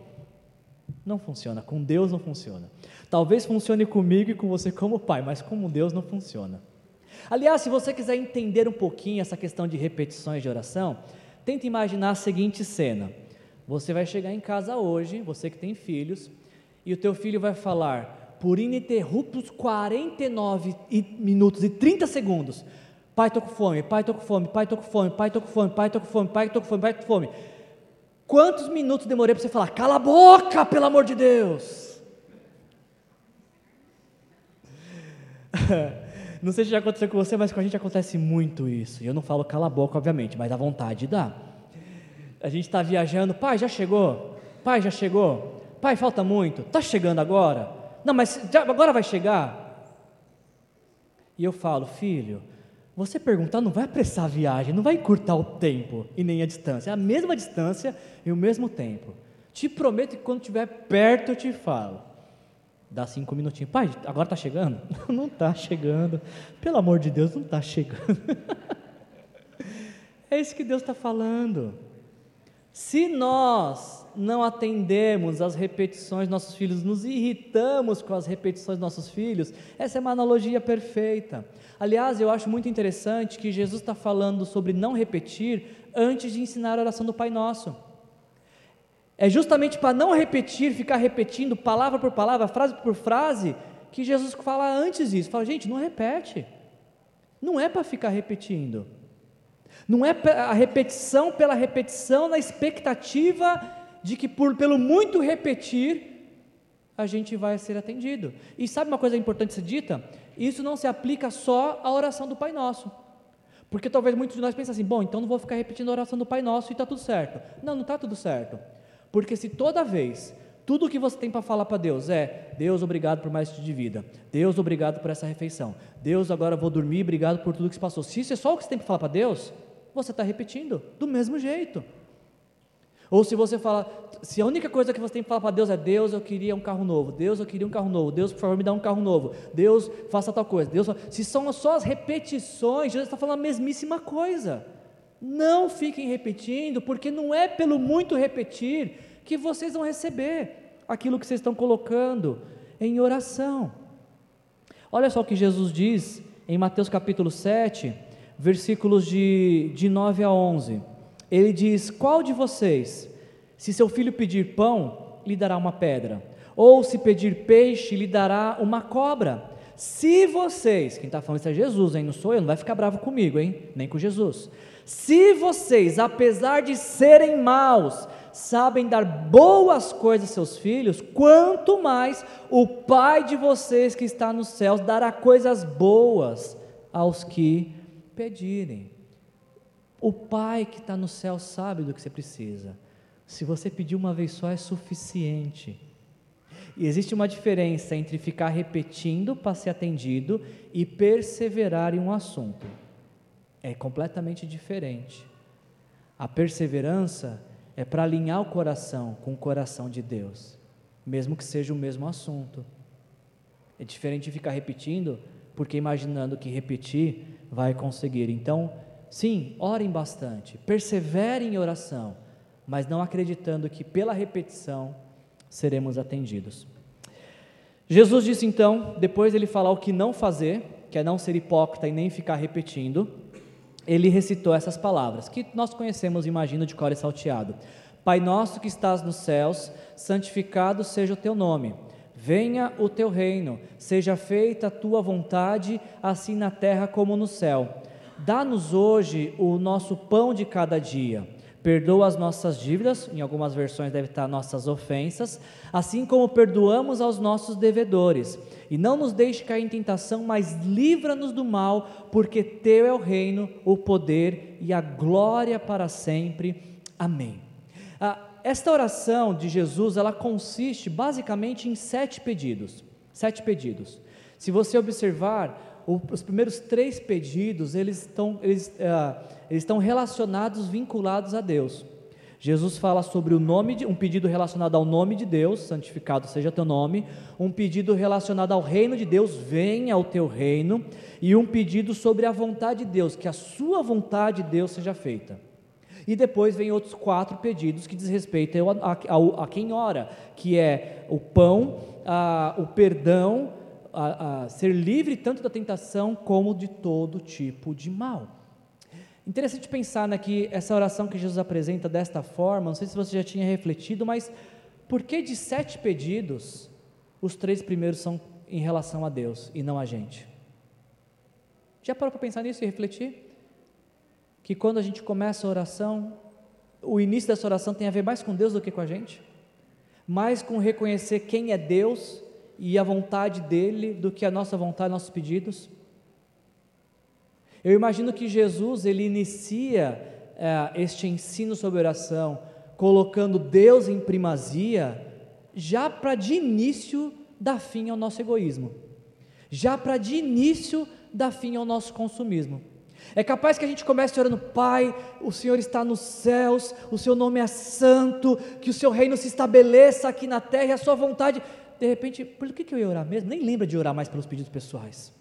Não funciona, com Deus não funciona. Talvez funcione comigo e com você como pai, mas com Deus não funciona. Aliás, se você quiser entender um pouquinho essa questão de repetições de oração, tenta imaginar a seguinte cena: você vai chegar em casa hoje, você que tem filhos, e o teu filho vai falar por ininterruptos quarenta e nove minutos e trinta segundos, pai, estou com fome, pai, estou com fome, pai, estou com fome, pai, estou com fome, pai, estou com fome, pai, estou com fome, pai, estou com fome. Quantos minutos demorei para você falar: cala a boca, pelo amor de Deus? Não sei se já aconteceu com você, mas com a gente acontece muito isso. E eu não falo cala a boca, obviamente, mas a vontade dá. A gente está viajando: pai, já chegou? Pai, já chegou? Pai, falta muito? Está chegando agora? Não, mas já, agora vai chegar? E eu falo: filho, você perguntar não vai apressar a viagem, não vai encurtar o tempo e nem a distância, é a mesma distância e o mesmo tempo. Te prometo que quando estiver perto eu te falo. Dá cinco minutinhos: pai, agora está chegando? Não está chegando, pelo amor de Deus, não está chegando. É isso que Deus está falando. Se nós não atendemos às repetições dos nossos filhos, nos irritamos com as repetições dos nossos filhos, essa é uma analogia perfeita. Aliás, eu acho muito interessante que Jesus está falando sobre não repetir antes de ensinar a oração do Pai Nosso. É justamente para não repetir, ficar repetindo palavra por palavra, frase por frase, que Jesus fala antes disso. Fala, gente, não repete. Não é para ficar repetindo. Não é a repetição pela repetição, na expectativa de que por, pelo muito repetir, a gente vai ser atendido. E sabe uma coisa importante ser dita? Isso não se aplica só à oração do Pai Nosso. Porque talvez muitos de nós pensem assim, bom, então não vou ficar repetindo a oração do Pai Nosso e está tudo certo. Não, não está tudo certo. Porque se toda vez, tudo o que você tem para falar para Deus é, Deus, obrigado por mais este de vida. Deus, obrigado por essa refeição. Deus, agora vou dormir, obrigado por tudo que se passou. Se isso é só o que você tem para falar para Deus, você está repetindo do mesmo jeito. Ou se você fala, se a única coisa que você tem que falar para Deus é, Deus, eu queria um carro novo, Deus, eu queria um carro novo, Deus, por favor, me dá um carro novo, Deus, faça tal coisa, Deus, se são só as repetições, Jesus está falando a mesmíssima coisa. Não fiquem repetindo, porque não é pelo muito repetir que vocês vão receber aquilo que vocês estão colocando em oração. Olha só o que Jesus diz em Mateus capítulo sete, versículos de, de nove a onze. Ele diz, qual de vocês, se seu filho pedir pão, lhe dará uma pedra? Ou se pedir peixe, lhe dará uma cobra? Se vocês, quem está falando isso é Jesus, hein? Não sou eu, não vai ficar bravo comigo, hein? Nem com Jesus. Se vocês, apesar de serem maus, sabem dar boas coisas a seus filhos, quanto mais o Pai de vocês que está nos céus dará coisas boas aos que pedirem. O Pai que está no céu sabe do que você precisa. Se você pedir uma vez só é suficiente. E existe uma diferença entre ficar repetindo para ser atendido e perseverar em um assunto. É completamente diferente. A perseverança é para alinhar o coração com o coração de Deus, mesmo que seja o mesmo assunto. É diferente de ficar repetindo, porque imaginando que repetir vai conseguir. Então, sim, orem bastante, perseverem em oração, mas não acreditando que pela repetição seremos atendidos. Jesus disse então, depois de ele falar o que não fazer, que é não ser hipócrita e nem ficar repetindo, ele recitou essas palavras, que nós conhecemos, imagino, de cor e salteado. Pai nosso que estás nos céus, santificado seja o teu nome. Venha o teu reino, seja feita a tua vontade, assim na terra como no céu. Dá-nos hoje o nosso pão de cada dia, perdoa as nossas dívidas, em algumas versões deve estar nossas ofensas, assim como perdoamos aos nossos devedores, e não nos deixe cair em tentação, mas livra-nos do mal, porque teu é o reino, o poder e a glória para sempre, amém. Ah, esta oração de Jesus, ela consiste basicamente em sete pedidos, sete pedidos. Se você observar, os primeiros três pedidos, eles estão, eles, ah, eles estão relacionados, vinculados a Deus. Jesus fala sobre o nome de, um pedido relacionado ao nome de Deus, santificado seja teu nome, um pedido relacionado ao reino de Deus, venha ao teu reino, e um pedido sobre a vontade de Deus, que a sua vontade de Deus seja feita. E depois vem outros quatro pedidos que diz respeito a, a, a quem ora, que é o pão, a, o perdão, A, a ser livre tanto da tentação como de todo tipo de mal. Interessante pensar, né, que essa oração que Jesus apresenta desta forma, não sei se você já tinha refletido, mas por que de sete pedidos, os três primeiros são em relação a Deus e não a gente? Já parou para pensar nisso e refletir? Que quando a gente começa a oração, o início dessa oração tem a ver mais com Deus do que com a gente? Mais com reconhecer quem é Deus e a vontade dele, do que a nossa vontade, nossos pedidos? Eu imagino que Jesus, ele inicia eh, este ensino sobre oração, colocando Deus em primazia, já para de início dar fim ao nosso egoísmo, já para de início dar fim ao nosso consumismo. É capaz que a gente comece orando, Pai, o Senhor está nos céus, o seu nome é santo, que o seu reino se estabeleça aqui na terra, e a sua vontade... De repente, por que eu ia orar mesmo? Nem lembra de orar mais pelos pedidos pessoais.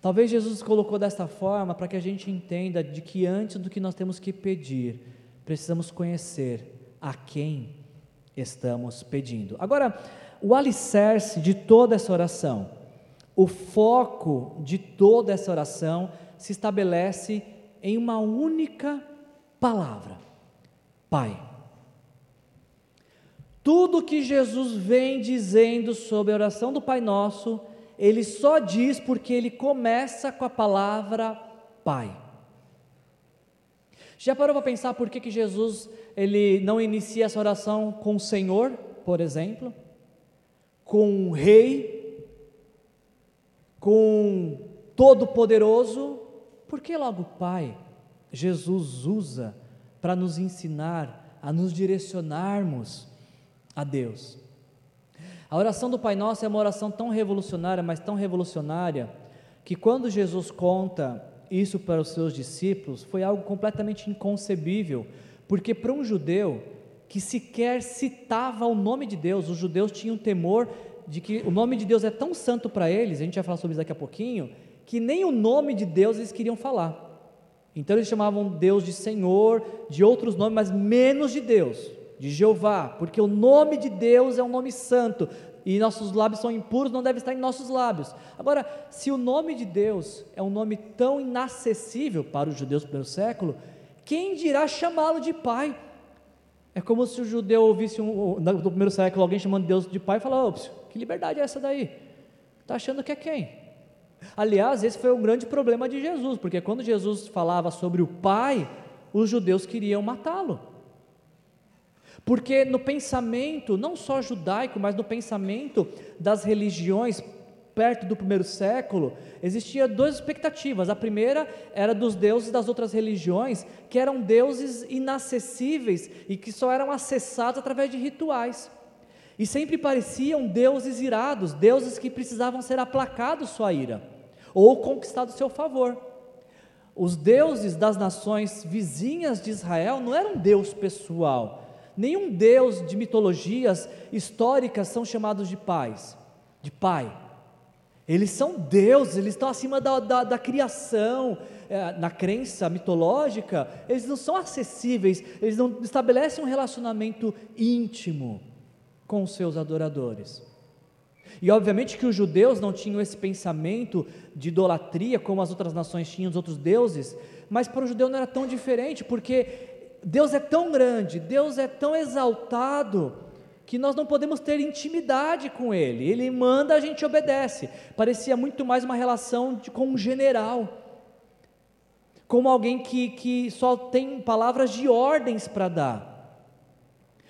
Talvez Jesus colocou desta forma para que a gente entenda de que antes do que nós temos que pedir, precisamos conhecer a quem estamos pedindo. Agora, o alicerce de toda essa oração, o foco de toda essa oração se estabelece em uma única palavra: Pai. Tudo que Jesus vem dizendo sobre a oração do Pai Nosso, ele só diz porque ele começa com a palavra Pai. Já parou para pensar por que, que Jesus ele não inicia essa oração com o Senhor, por exemplo? Com o Rei? Com Todo-Poderoso? Por que logo Pai? Jesus usa para nos ensinar, a nos direcionarmos a Deus. A oração do Pai Nosso é uma oração tão revolucionária, mas tão revolucionária, que quando Jesus conta isso para os seus discípulos, foi algo completamente inconcebível, porque para um judeu que sequer citava o nome de Deus, os judeus tinham temor de que o nome de Deus é tão santo para eles, a gente vai falar sobre isso daqui a pouquinho, que nem o nome de Deus eles queriam falar. Então eles chamavam Deus de Senhor, de outros nomes, mas menos de Deus, de Jeová, porque o nome de Deus é um nome santo, e nossos lábios são impuros, não deve estar em nossos lábios. Agora, se o nome de Deus é um nome tão inacessível para os judeus do primeiro século, quem dirá chamá-lo de Pai? É como se o judeu ouvisse um, do primeiro século alguém chamando Deus de Pai e falar, ops, que liberdade é essa daí? Está achando que é quem? Aliás, esse foi um grande problema de Jesus, porque quando Jesus falava sobre o Pai, os judeus queriam matá-lo, porque no pensamento, não só judaico, mas no pensamento das religiões perto do primeiro século, existiam duas expectativas. A primeira era dos deuses das outras religiões, que eram deuses inacessíveis e que só eram acessados através de rituais. E sempre pareciam deuses irados, deuses que precisavam ser aplacados sua ira, ou conquistados seu favor. Os deuses das nações vizinhas de Israel não eram deus pessoal, nenhum deus de mitologias históricas são chamados de pais, de pai. Eles são deuses, eles estão acima da, da, da criação. É, na crença mitológica, eles não são acessíveis, eles não estabelecem um relacionamento íntimo com os seus adoradores. E obviamente que os judeus não tinham esse pensamento de idolatria como as outras nações tinham, os outros deuses, mas para o judeu não era tão diferente, porque Deus é tão grande, Deus é tão exaltado, que nós não podemos ter intimidade com Ele. Ele manda, a gente obedece. Parecia muito mais uma relação de, com um general, como alguém que, que só tem palavras de ordens para dar,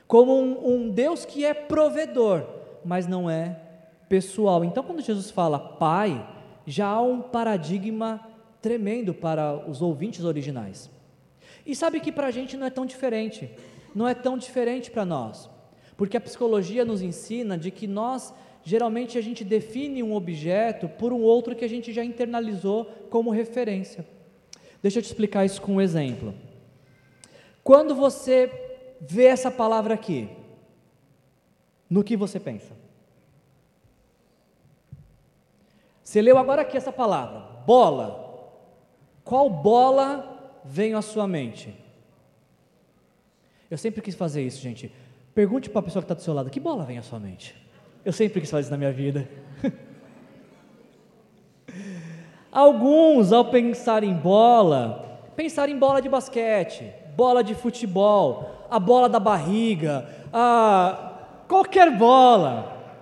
como um, um Deus que é provedor, mas não é pessoal. Então, quando Jesus fala Pai, já há um paradigma tremendo para os ouvintes originais. E sabe que para a gente não é tão diferente, não é tão diferente para nós, porque a psicologia nos ensina de que nós, geralmente a gente define um objeto por um outro que a gente já internalizou como referência. Deixa eu te explicar isso com um exemplo. Quando você vê essa palavra aqui, no que você pensa? Você leu agora aqui essa palavra, bola. Qual bola vem à sua mente? Eu sempre quis fazer isso, gente. Pergunte para a pessoa que está do seu lado, que bola vem à sua mente? Eu sempre quis fazer isso na minha vida. Alguns, ao pensar em bola, pensaram em bola de basquete, bola de futebol, a bola da barriga, a qualquer bola.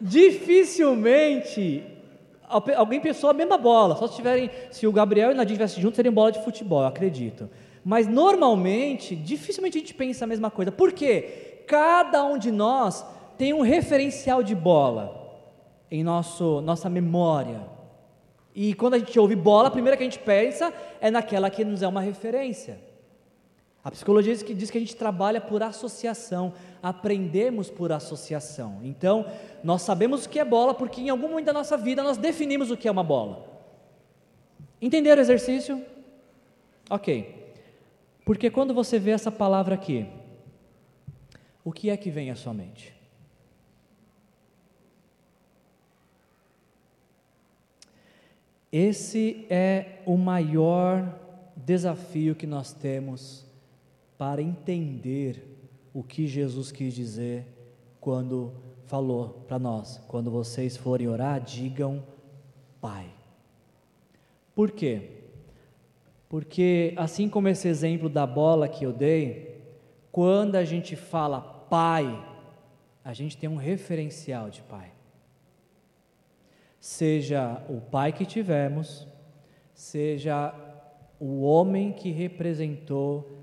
Dificilmente alguém pensou a mesma bola, só se tiverem, se o Gabriel e o Nadir estivessem juntos, seriam bola de futebol, eu acredito. Mas normalmente, dificilmente a gente pensa a mesma coisa. Por quê? Cada um de nós tem um referencial de bola em nosso, nossa memória. E quando a gente ouve bola, a primeira que a gente pensa é naquela que nos é uma referência. A psicologia diz que, diz que a gente trabalha por associação, aprendemos por associação. Então, nós sabemos o que é bola, porque em algum momento da nossa vida nós definimos o que é uma bola. Entenderam o exercício? Ok. Porque quando você vê essa palavra aqui, o que é que vem à sua mente? Esse é o maior desafio que nós temos para entender o que Jesus quis dizer quando falou para nós, quando vocês forem orar, digam Pai. Por quê? Porque assim como esse exemplo da bola que eu dei, quando a gente fala Pai, a gente tem um referencial de pai. Seja o pai que tivemos, seja o homem que representou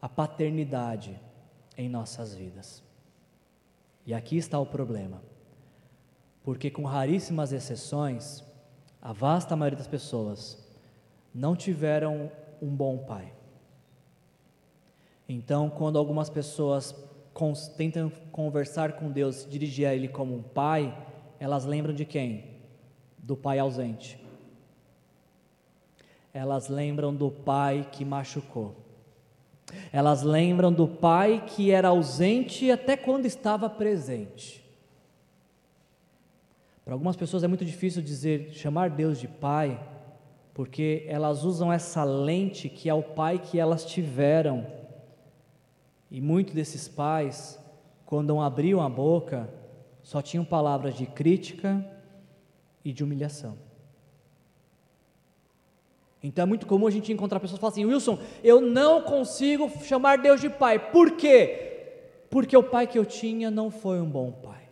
a paternidade em nossas vidas. E aqui está o problema, porque com raríssimas exceções, a vasta maioria das pessoas não tiveram um bom pai. Então, quando algumas pessoas cons- tentam conversar com Deus, se dirigir a Ele como um pai, elas lembram de quem? Do pai ausente. Elas lembram do pai que machucou. Elas lembram do pai que era ausente até quando estava presente. Para algumas pessoas é muito difícil dizer, chamar Deus de pai, porque elas usam essa lente que é o pai que elas tiveram. E muitos desses pais, quando abriam a boca, só tinham palavras de crítica e de humilhação. Então é muito comum a gente encontrar pessoas que falam assim, Wilson, eu não consigo chamar Deus de pai. Por quê? Porque o pai que eu tinha não foi um bom pai.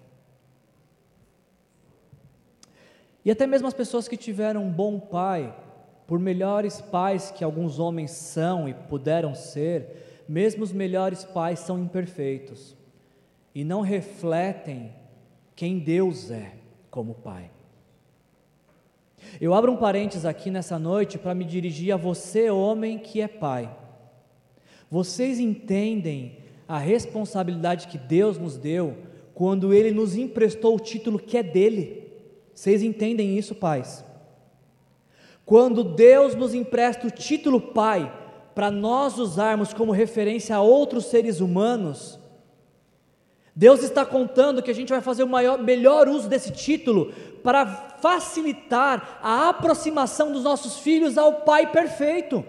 E até mesmo as pessoas que tiveram um bom pai, por melhores pais que alguns homens são e puderam ser, mesmo os melhores pais são imperfeitos e não refletem quem Deus é como pai. Eu abro um parênteses aqui nessa noite para me dirigir a você, homem que é pai. Vocês entendem a responsabilidade que Deus nos deu quando Ele nos emprestou o título que é dele? Vocês entendem isso, pais? Quando Deus nos empresta o título pai para nós usarmos como referência a outros seres humanos, Deus está contando que a gente vai fazer o maior, melhor uso desse título para facilitar a aproximação dos nossos filhos ao Pai perfeito.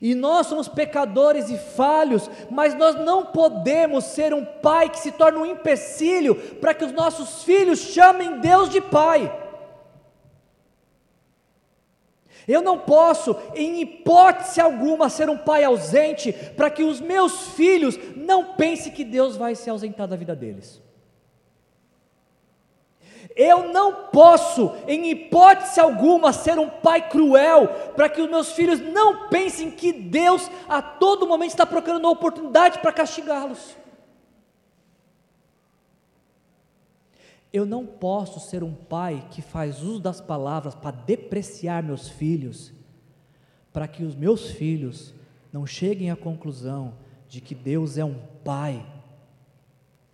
E nós somos pecadores e falhos, mas nós não podemos ser um pai que se torna um empecilho para que os nossos filhos chamem Deus de pai. Eu não posso, em hipótese alguma, ser um pai ausente para que os meus filhos não pensem que Deus vai se ausentar da vida deles. Eu não posso, em hipótese alguma, ser um pai cruel para que os meus filhos não pensem que Deus a todo momento está procurando uma oportunidade para castigá-los. Eu não posso ser um pai que faz uso das palavras para depreciar meus filhos, para que os meus filhos não cheguem à conclusão de que Deus é um pai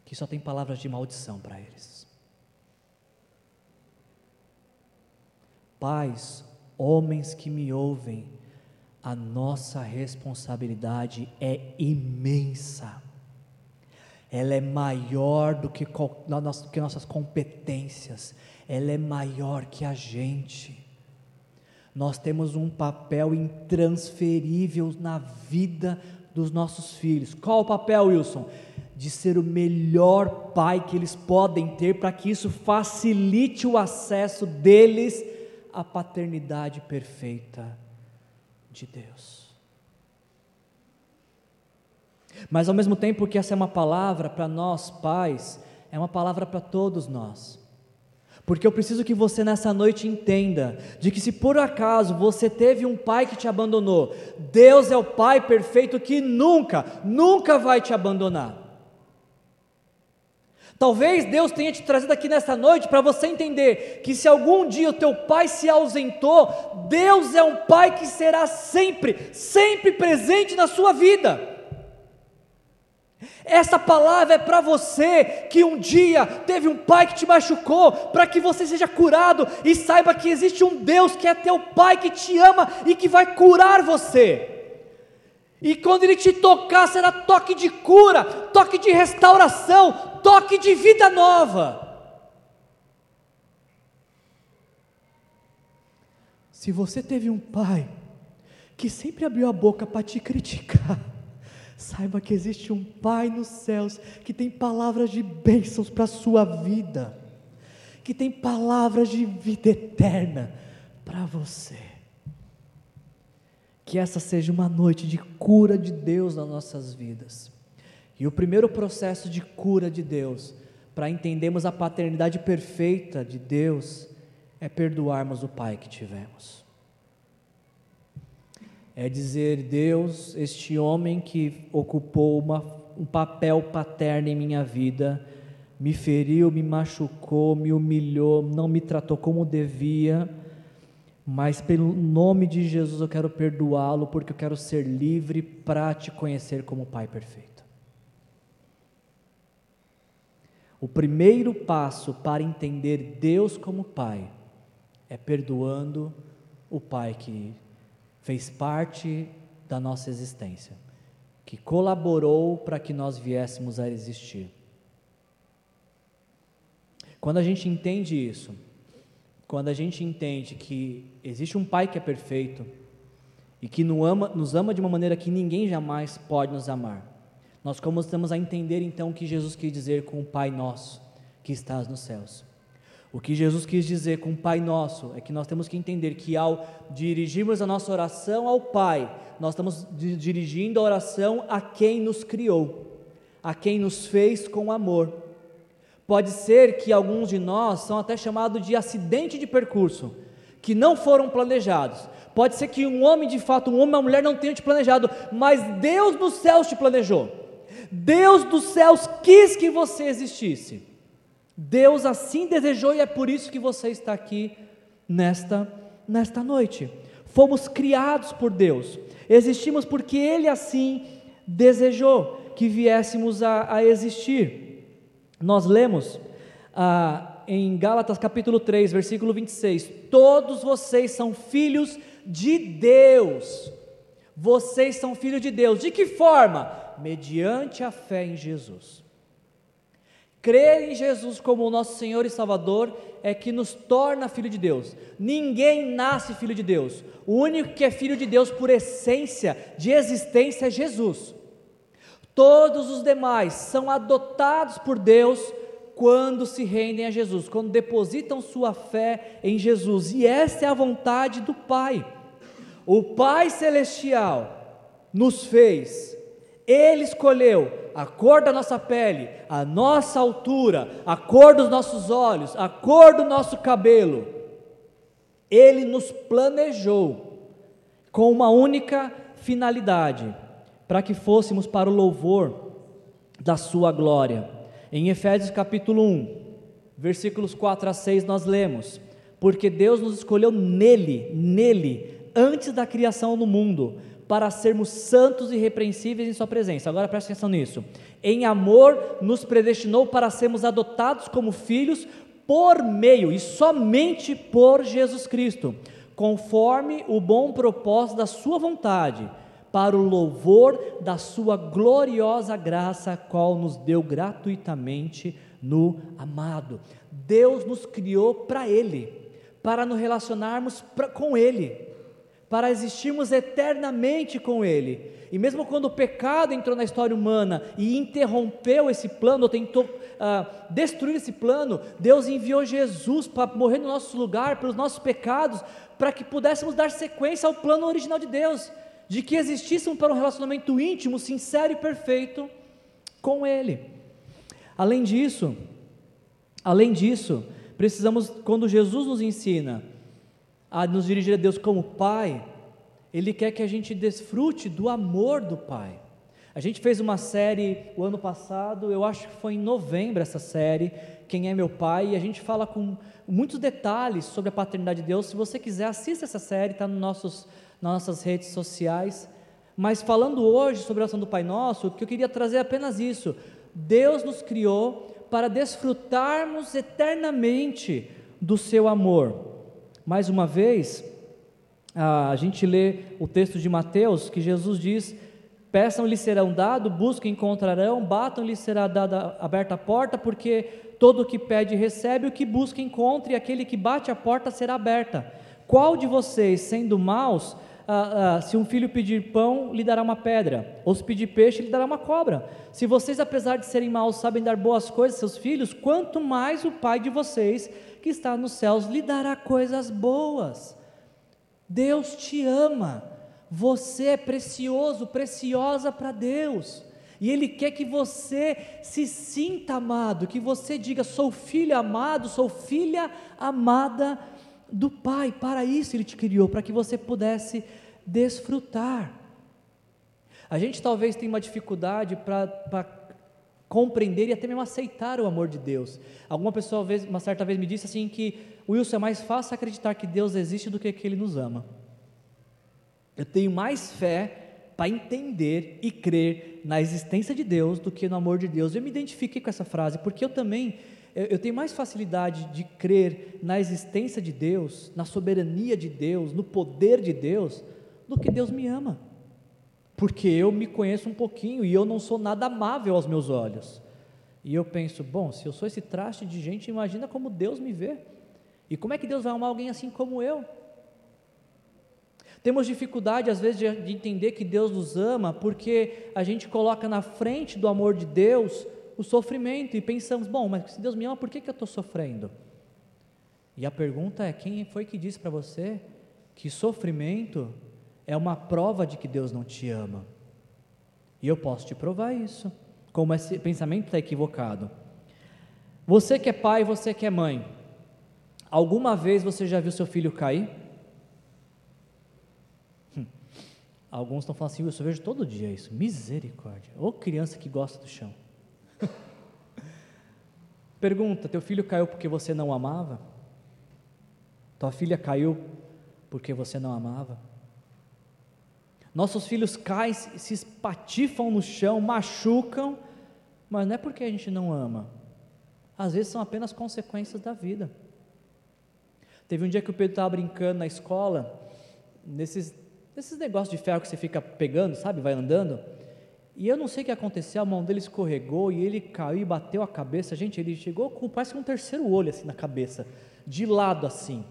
que só tem palavras de maldição para eles. Pais, homens que me ouvem, a nossa responsabilidade é imensa. Ela é maior do que, do que nossas competências, ela é maior que a gente. Nós temos um papel intransferível na vida dos nossos filhos. Qual o papel, Wilson? De ser o melhor pai que eles podem ter, para que isso facilite o acesso deles à paternidade perfeita de Deus. Mas ao mesmo tempo que essa é uma palavra para nós pais, é uma palavra para todos nós, porque eu preciso que você nessa noite entenda, de que se por acaso você teve um pai que te abandonou, Deus é o pai perfeito que nunca, nunca vai te abandonar. Talvez Deus tenha te trazido aqui nessa noite para você entender que se algum dia o teu pai se ausentou, Deus é um pai que será sempre, sempre presente na sua vida. Essa palavra é para você que um dia teve um pai que te machucou, para que você seja curado e saiba que existe um Deus que é teu pai, que te ama e que vai curar você. E quando Ele te tocar, será toque de cura, toque de restauração, toque de vida nova. Se você teve um pai que sempre abriu a boca para te criticar, saiba que existe um Pai nos céus que tem palavras de bênçãos para a sua vida, que tem palavras de vida eterna para você. Que essa seja uma noite de cura de Deus nas nossas vidas, E o primeiro processo de cura de Deus, para entendermos a paternidade perfeita de Deus, é perdoarmos o pai que tivemos. É dizer: Deus, este homem que ocupou uma, um papel paterno em minha vida, me feriu, me machucou, me humilhou, não me tratou como devia, mas pelo nome de Jesus eu quero perdoá-lo, porque eu quero ser livre para te conhecer como Pai perfeito. O primeiro passo para entender Deus como Pai é perdoando o Pai que fez parte da nossa existência, que colaborou para que nós viéssemos a existir. Quando a gente entende isso, quando a gente entende que existe um Pai que é perfeito e que nos ama, nos ama de uma maneira que ninguém jamais pode nos amar, nós começamos a entender então o que Jesus quis dizer com o Pai Nosso que estás nos céus. O que Jesus quis dizer com o Pai Nosso é que nós temos que entender que, ao dirigirmos a nossa oração ao Pai, nós estamos dirigindo a oração a quem nos criou, a quem nos fez com amor. Pode ser que alguns de nós são até chamados de acidente de percurso, que não foram planejados. Pode ser que um homem, de fato, um homem ou uma mulher não tenha te planejado, mas Deus dos céus te planejou. Deus dos céus quis que você existisse. Deus assim desejou, e é por isso que você está aqui nesta, nesta noite. Fomos criados por Deus, existimos porque Ele assim desejou que viéssemos a, a existir. Nós lemos ah, em Gálatas capítulo três, versículo vinte e seis, todos vocês são filhos de Deus, vocês são filhos de Deus. De que forma? Mediante a fé em Jesus. Crer em Jesus como o nosso Senhor e Salvador é que nos torna filho de Deus. Ninguém nasce filho de Deus. O único que é filho de Deus por essência de existência é Jesus. Todos os demais são adotados por Deus quando se rendem a Jesus, quando depositam sua fé em Jesus, e essa é a vontade do Pai. O Pai Celestial nos fez, Ele escolheu a cor da nossa pele, a nossa altura, a cor dos nossos olhos, a cor do nosso cabelo. Ele nos planejou com uma única finalidade, para que fôssemos para o louvor da sua glória. Em Efésios capítulo um, versículos quatro a seis, nós lemos: porque Deus nos escolheu nele, nele, antes da criação do mundo, para sermos santos e irrepreensíveis em sua presença. Agora preste atenção nisso. Em amor nos predestinou para sermos adotados como filhos por meio e somente por Jesus Cristo, conforme o bom propósito da sua vontade, para o louvor da sua gloriosa graça, a qual nos deu gratuitamente no amado. Deus nos criou para Ele, para nos relacionarmos pra, com Ele, para existirmos eternamente com Ele. E mesmo quando o pecado entrou na história humana e interrompeu esse plano, ou tentou ah, destruir esse plano, Deus enviou Jesus para morrer no nosso lugar, pelos nossos pecados, para que pudéssemos dar sequência ao plano original de Deus, de que existíssemos para um relacionamento íntimo, sincero e perfeito com Ele. Além disso, além disso, precisamos, quando Jesus nos ensina a nos dirigir a Deus como Pai, Ele quer que a gente desfrute do amor do Pai. A gente fez uma série o ano passado, eu acho que foi em novembro essa série, Quem é Meu Pai, e a gente fala com muitos detalhes sobre a paternidade de Deus. Se você quiser, assista essa série, está nos nossos, nas nossas redes sociais. Mas falando hoje sobre a oração do Pai Nosso, o que eu queria trazer é apenas isso: Deus nos criou para desfrutarmos eternamente do seu amor. Mais uma vez, a gente lê o texto de Mateus, que Jesus diz: peçam-lhe serão dado, busquem encontrarão, batam-lhe será dada aberta a porta, porque todo o que pede recebe, o que busca encontra, e aquele que bate a porta será aberta. Qual de vocês, sendo maus, ah, ah, se um filho pedir pão, lhe dará uma pedra, ou se pedir peixe, lhe dará uma cobra? Se vocês, apesar de serem maus, sabem dar boas coisas a seus filhos, quanto mais o Pai de vocês, que está nos céus, lhe dará coisas boas. Deus te ama, você é precioso, preciosa para Deus, E Ele quer que você se sinta amado, que você diga, sou filho amado, sou filha amada do Pai. Para isso Ele te criou, para que você pudesse desfrutar. A gente talvez tenha uma dificuldade para compreender e até mesmo aceitar o amor de Deus. Alguma pessoa uma certa vez me disse assim que, Wilson, é mais fácil acreditar que Deus existe do que que Ele nos ama. Eu tenho mais fé para entender e crer na existência de Deus do que no amor de Deus. Eu me identifiquei com essa frase, porque eu também, eu tenho mais facilidade de crer na existência de Deus, na soberania de Deus, no poder de Deus, do que Deus me ama, porque eu me conheço um pouquinho e eu não sou nada amável aos meus olhos, e eu penso, bom, se eu sou esse traste de gente, imagina como Deus me vê, e como é que Deus vai amar alguém assim como eu? Temos dificuldade às vezes de entender que Deus nos ama, porque a gente coloca na frente do amor de Deus o sofrimento, e pensamos, bom, mas se Deus me ama, por que que eu estou sofrendo? E a pergunta é, quem foi que disse para você que sofrimento é uma prova de que Deus não te ama? E eu posso te provar isso, como esse pensamento está equivocado. Você que é pai, você que é mãe, alguma vez você já viu seu filho cair? Alguns estão falando assim, eu só vejo todo dia isso, misericórdia, ô criança que gosta do chão. Pergunta, teu filho caiu porque você não amava? Tua filha caiu porque você não amava? Nossos filhos caem, se espatifam no chão, machucam, mas não é porque a gente não ama, às vezes são apenas consequências da vida. Teve um dia que o Pedro estava brincando na escola, nesses esses negócios de ferro que você fica pegando, sabe, vai andando, e eu não sei o que aconteceu, a mão dele escorregou e ele caiu e bateu a cabeça, gente, ele chegou com, parece que um terceiro olho assim na cabeça, de lado assim,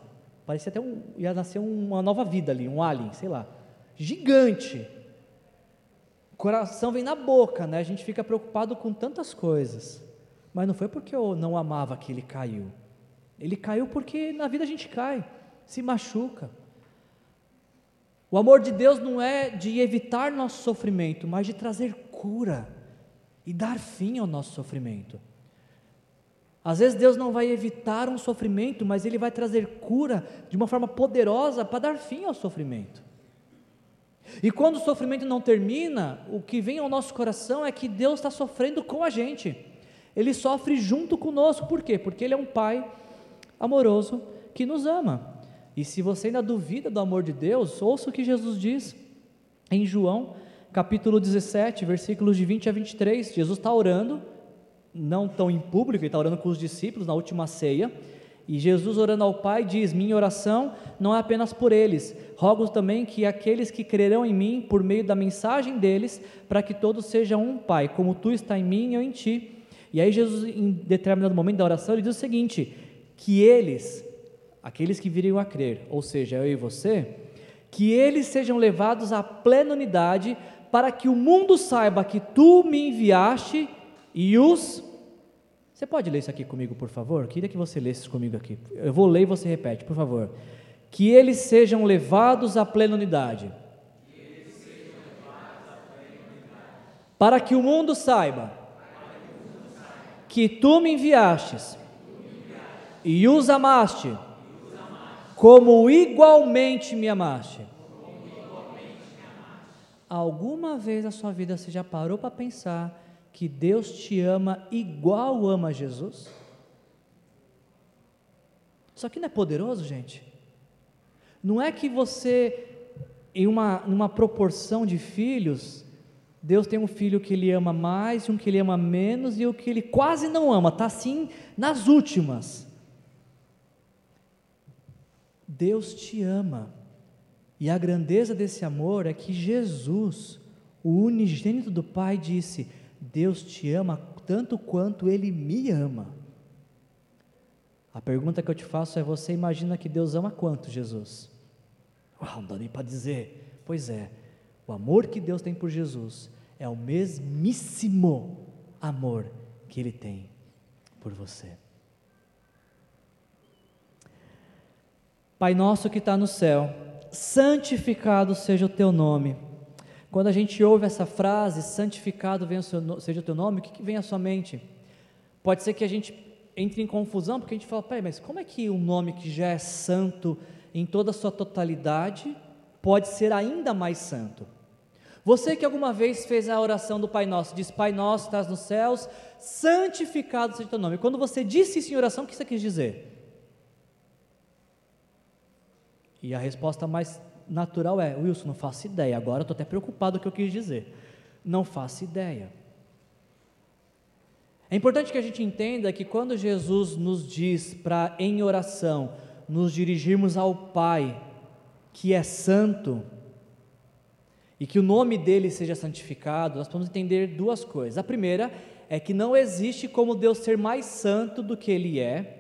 parecia até um, ia nascer uma nova vida ali, um alien, sei lá, gigante, o coração vem na boca, né, a gente fica preocupado com tantas coisas, mas não foi porque eu não amava que ele caiu, ele caiu porque na vida a gente cai, se machuca. O amor de Deus não é de evitar nosso sofrimento, mas de trazer cura e dar fim ao nosso sofrimento. Às vezes Deus não vai evitar um sofrimento, mas Ele vai trazer cura de uma forma poderosa para dar fim ao sofrimento. E quando o sofrimento não termina, o que vem ao nosso coração é que Deus está sofrendo com a gente. Ele sofre junto conosco, por quê? Porque Ele é um Pai amoroso que nos ama. E se você ainda duvida do amor de Deus, ouça o que Jesus diz em João, capítulo dezessete, versículos de vinte a vinte e três, Jesus está orando, não tão em público, Ele está orando com os discípulos na última ceia, e Jesus orando ao Pai diz, minha oração não é apenas por eles, rogo também que aqueles que crerão em mim, por meio da mensagem deles, para que todos sejam um, Pai, como Tu está em mim e eu em Ti. E aí Jesus, em determinado momento da oração, Ele diz o seguinte, que eles... aqueles que viriam a crer, ou seja, eu e você, que eles sejam levados à plena unidade, para que o mundo saiba que Tu me enviaste e os... Você pode ler isso aqui comigo, por favor? Queria que você lesse comigo aqui, eu vou ler e você repete, por favor. Que eles sejam levados à plena unidade, que eles sejam levados à plena unidade. Para que o mundo saiba, para que o mundo saiba. Que Tu me enviastes, que tu me enviastes. E os amaste, como igualmente me amaste. Como igualmente me amaste. Alguma vez na sua vida você já parou para pensar que Deus te ama igual ama Jesus? Isso aqui não é poderoso, gente? Não é que você, em uma, uma proporção de filhos, Deus tem um filho que Ele ama mais, e um que Ele ama menos, e o que Ele quase não ama, está assim nas últimas. Deus te ama, e a grandeza desse amor é que Jesus, o unigênito do Pai, disse, Deus te ama tanto quanto Ele me ama. A pergunta que eu te faço é, você imagina que Deus ama quanto, Jesus? Uau, não dá nem para dizer. Pois é, o amor que Deus tem por Jesus é o mesmíssimo amor que Ele tem por você. Pai nosso que está no céu, santificado seja o Teu nome, Quando a gente ouve essa frase, santificado seja o teu nome, o que, que vem à sua mente? Pode ser que a gente entre em confusão, porque a gente fala, peraí, mas como é que um nome que já é santo em toda a sua totalidade pode ser ainda mais santo? Você que alguma vez fez a oração do Pai Nosso, diz, Pai Nosso, estás nos céus, santificado seja o teu nome. Quando você disse isso em oração, o que você quis dizer? E a resposta mais natural é, Wilson, não faço ideia, agora estou até preocupado com o que eu quis dizer. Não faço ideia. É importante que a gente entenda que quando Jesus nos diz para, em oração, nos dirigirmos ao Pai, que é santo, e que o nome dele seja santificado, nós podemos entender duas coisas. A primeira é que não existe como Deus ser mais santo do que ele é,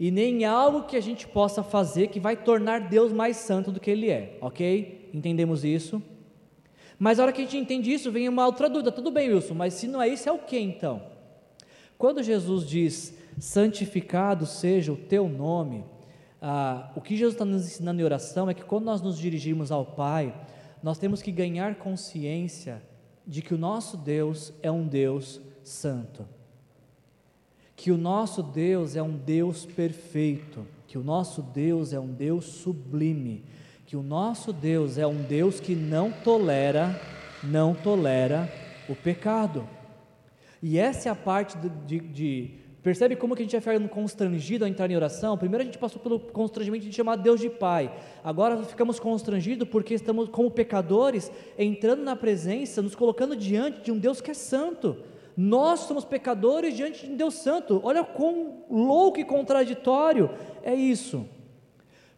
e nem algo que a gente possa fazer que vai tornar Deus mais santo do que Ele é, ok? Entendemos isso? Mas a hora que a gente entende isso, vem uma outra dúvida, tudo bem Wilson, mas se não é isso, é o que então? Quando Jesus diz, santificado seja o teu nome, ah, o que Jesus está nos ensinando em oração é que quando nós nos dirigimos ao Pai, nós temos que ganhar consciência de que o nosso Deus é um Deus santo. Que o nosso Deus é um Deus perfeito, que o nosso Deus é um Deus sublime, que o nosso Deus é um Deus que não tolera, não tolera o pecado. E essa é a parte de, de, de percebe como que a gente vai ficando constrangido a entrar em oração? Primeiro a gente passou pelo constrangimento de chamar Deus de Pai, agora ficamos constrangidos porque estamos como pecadores entrando na presença, nos colocando diante de um Deus que é santo. Nós somos pecadores diante de Deus Santo. Olha quão louco e contraditório é isso.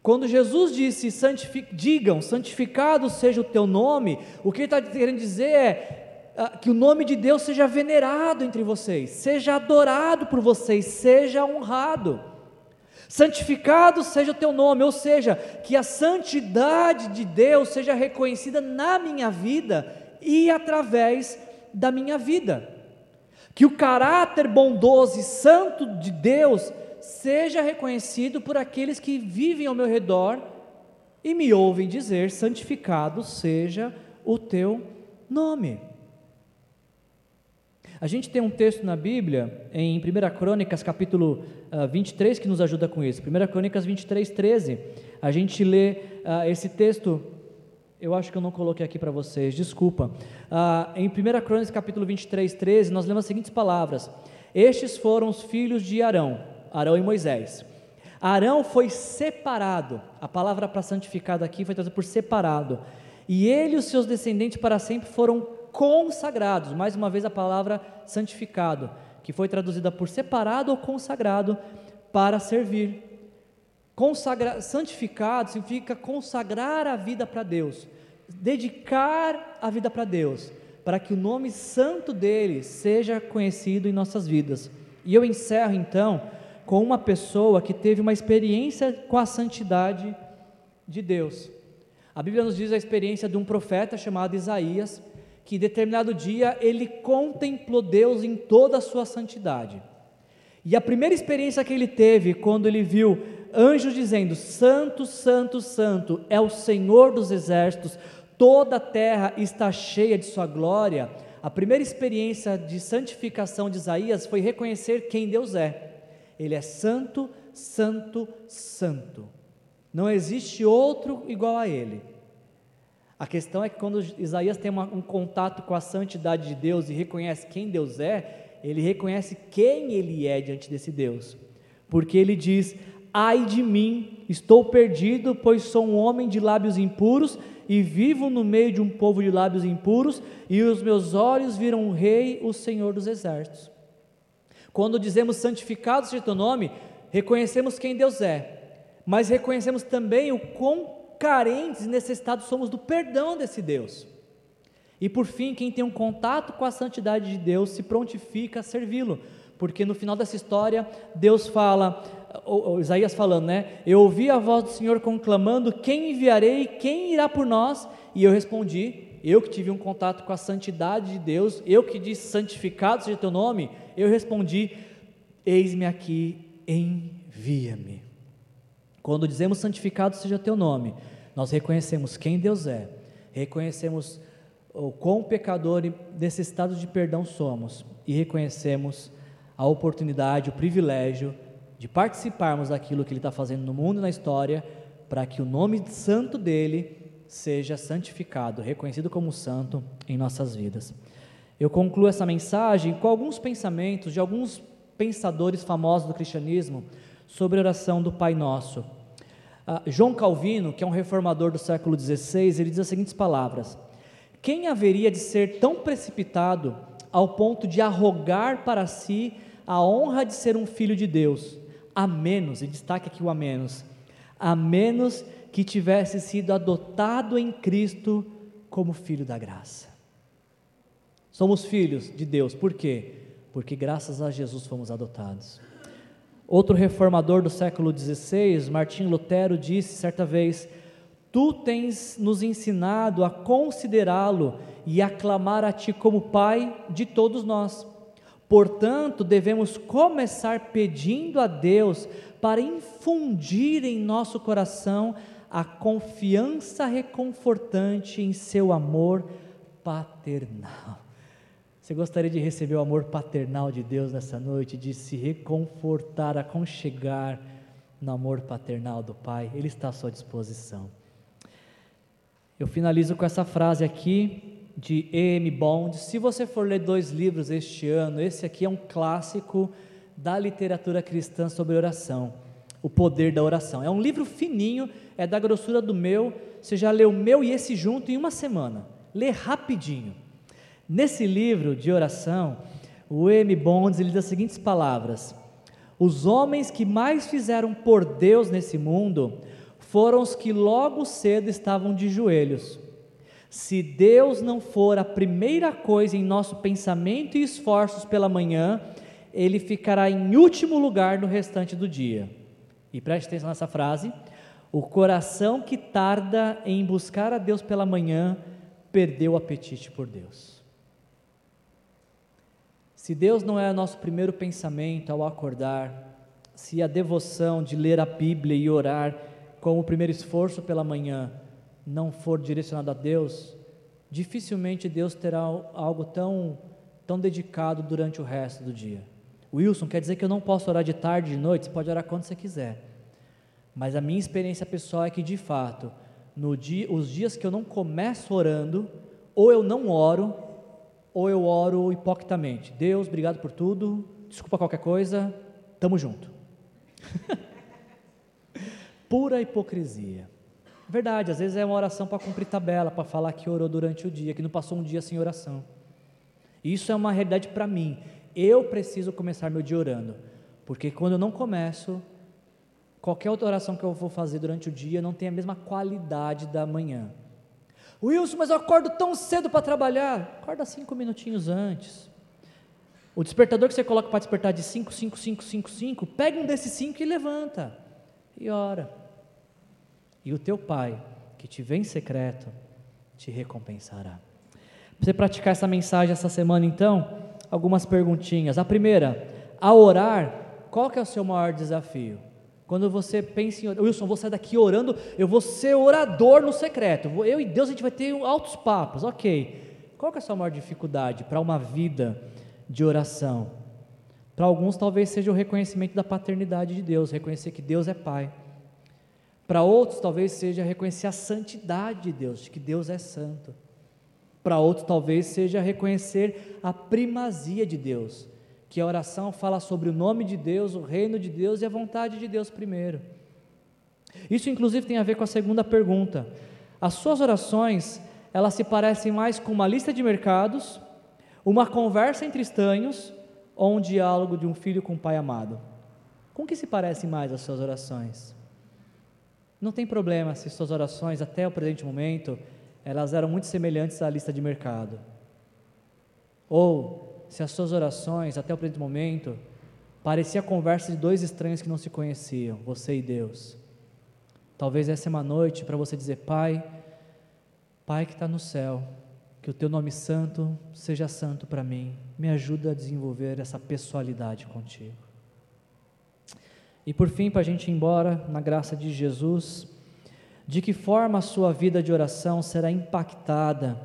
Quando Jesus disse, santific... digam, santificado seja o teu nome, o que ele está querendo dizer é uh, que o nome de Deus seja venerado entre vocês, seja adorado por vocês, seja honrado. Santificado seja o teu nome, ou seja, que a santidade de Deus seja reconhecida na minha vida e através da minha vida. Que o caráter bondoso e santo de Deus seja reconhecido por aqueles que vivem ao meu redor e me ouvem dizer, santificado seja o teu nome. A gente tem um texto na Bíblia, em Primeira Crônicas, capítulo vinte e três, que nos ajuda com isso. Primeira Crônicas vinte e três, treze. A gente lê uh, esse texto. Eu acho que eu não coloquei aqui para vocês, desculpa. Ah, em Primeira Crônicas, capítulo vinte e três, treze, nós lemos as seguintes palavras. Estes foram os filhos de Arão, Arão e Moisés. Arão foi separado, a palavra para santificado aqui foi traduzida por separado. E ele e os seus descendentes para sempre foram consagrados. Mais uma vez a palavra santificado, que foi traduzida por separado ou consagrado para servir. Consagra, santificado significa consagrar a vida para Deus, dedicar a vida para Deus, para que o nome santo dele seja conhecido em nossas vidas. E eu encerro então com uma pessoa que teve uma experiência com a santidade de Deus. A Bíblia nos diz a experiência de um profeta chamado Isaías, que determinado dia ele contemplou Deus em toda a sua santidade. E a primeira experiência que ele teve quando ele viu anjos dizendo, santo, santo, santo, é o Senhor dos exércitos, toda a terra está cheia de sua glória. A primeira experiência de santificação de Isaías foi reconhecer quem Deus é. Ele é santo, santo, santo. Não existe outro igual a ele. A questão é que quando Isaías tem uma, um contato com a santidade de Deus e reconhece quem Deus é, ele reconhece quem ele é diante desse Deus. Porque ele diz, ai de mim, estou perdido, pois sou um homem de lábios impuros e vivo no meio de um povo de lábios impuros e os meus olhos viram o Rei, o Senhor dos exércitos. Quando dizemos santificado seja o teu nome, reconhecemos quem Deus é, mas reconhecemos também o quão carentes e necessitados somos do perdão desse Deus. E por fim, quem tem um contato com a santidade de Deus se prontifica a servi-lo, porque no final dessa história, Deus fala... O Isaías falando, né? Eu ouvi a voz do Senhor conclamando, quem enviarei, quem irá por nós? E eu respondi, eu que tive um contato com a santidade de Deus, eu que disse, santificado seja o teu nome, eu respondi, eis-me aqui, envia-me. Quando dizemos santificado seja o teu nome, nós reconhecemos quem Deus é, reconhecemos o quão pecador e necessitado de perdão somos, e reconhecemos a oportunidade, o privilégio de participarmos daquilo que Ele está fazendo no mundo e na história, para que o nome santo dEle seja santificado, reconhecido como santo em nossas vidas. Eu concluo essa mensagem com alguns pensamentos de alguns pensadores famosos do cristianismo sobre a oração do Pai Nosso. Ah, João Calvino, que é um reformador do século dezesseis, ele diz as seguintes palavras: quem haveria de ser tão precipitado ao ponto de arrogar para si a honra de ser um filho de Deus, a menos, e destaque aqui o a menos, a menos que tivesse sido adotado em Cristo como filho da graça? Somos filhos de Deus, por quê? Porque graças a Jesus fomos adotados. Outro reformador do século dezesseis, Martim Lutero, disse certa vez: tu tens nos ensinado a considerá-lo e a clamar a ti como Pai de todos nós. Portanto, devemos começar pedindo a Deus para infundir em nosso coração a confiança reconfortante em seu amor paternal. Você gostaria de receber o amor paternal de Deus nessa noite, de se reconfortar, aconchegar no amor paternal do Pai? Ele está à sua disposição. Eu finalizo com essa frase aqui de E M. Bond. Se você for ler dois livros este ano, esse aqui é um clássico da literatura cristã sobre oração, O Poder da Oração. É um livro fininho, é da grossura do meu, você já leu o meu e esse junto em uma semana. Lê rapidinho. Nesse livro de oração, o E M. Bond ele diz as seguintes palavras: os homens que mais fizeram por Deus nesse mundo foram os que logo cedo estavam de joelhos. Se Deus não for a primeira coisa em nosso pensamento e esforços pela manhã, Ele ficará em último lugar no restante do dia. E preste atenção nessa frase: o coração que tarda em buscar a Deus pela manhã, perdeu o apetite por Deus. Se Deus não é o nosso primeiro pensamento ao acordar, se a devoção de ler a Bíblia e orar como o primeiro esforço pela manhã não for direcionado a Deus, dificilmente Deus terá algo tão, tão dedicado durante o resto do dia. Wilson, quer dizer que eu não posso orar de tarde, de noite? Você pode orar quando você quiser, mas a minha experiência pessoal é que, de fato, no dia, os dias que eu não começo orando, ou eu não oro, ou eu oro hipocritamente: Deus, obrigado por tudo, desculpa qualquer coisa, tamo junto. Pura hipocrisia. Verdade, às vezes é uma oração para cumprir tabela, para falar que orou durante o dia, que não passou um dia sem oração. Isso é uma realidade para mim. Eu preciso começar meu dia orando, porque quando eu não começo, qualquer outra oração que eu vou fazer durante o dia não tem a mesma qualidade da manhã. Wilson, mas eu acordo tão cedo para trabalhar. Acorda cinco minutinhos antes. O despertador que você coloca para despertar de cinco, cinco, cinco, cinco, cinco, pega um desses cinco e levanta e ora, e o teu Pai, que te vê em secreto, te recompensará. Para você praticar essa mensagem essa semana, então, algumas perguntinhas. A primeira: ao orar, qual que é o seu maior desafio? Quando você pensa em orar, Wilson, vou sair daqui orando, eu vou ser orador no secreto, eu e Deus a gente vai ter altos papos, ok. Qual que é a sua maior dificuldade para uma vida de oração? Para alguns talvez seja o reconhecimento da paternidade de Deus, reconhecer que Deus é Pai. Para outros talvez seja reconhecer a santidade de Deus, de que Deus é santo. Para outros talvez seja reconhecer a primazia de Deus, que a oração fala sobre o nome de Deus, o reino de Deus e a vontade de Deus primeiro. Isso inclusive tem a ver com a segunda pergunta. As suas orações, elas se parecem mais com uma lista de mercados, uma conversa entre estranhos ou um diálogo de um filho com um pai amado? Com que se parecem mais as suas orações? Não tem problema se suas orações, até o presente momento, elas eram muito semelhantes à lista de mercado. Ou, se as suas orações, até o presente momento, parecia a conversa de dois estranhos que não se conheciam, você e Deus. Talvez essa é uma noite para você dizer: Pai, Pai que está no céu, que o Teu nome santo seja santo para mim, me ajuda a desenvolver essa pessoalidade contigo. E por fim, para a gente ir embora, na graça de Jesus, de que forma a sua vida de oração será impactada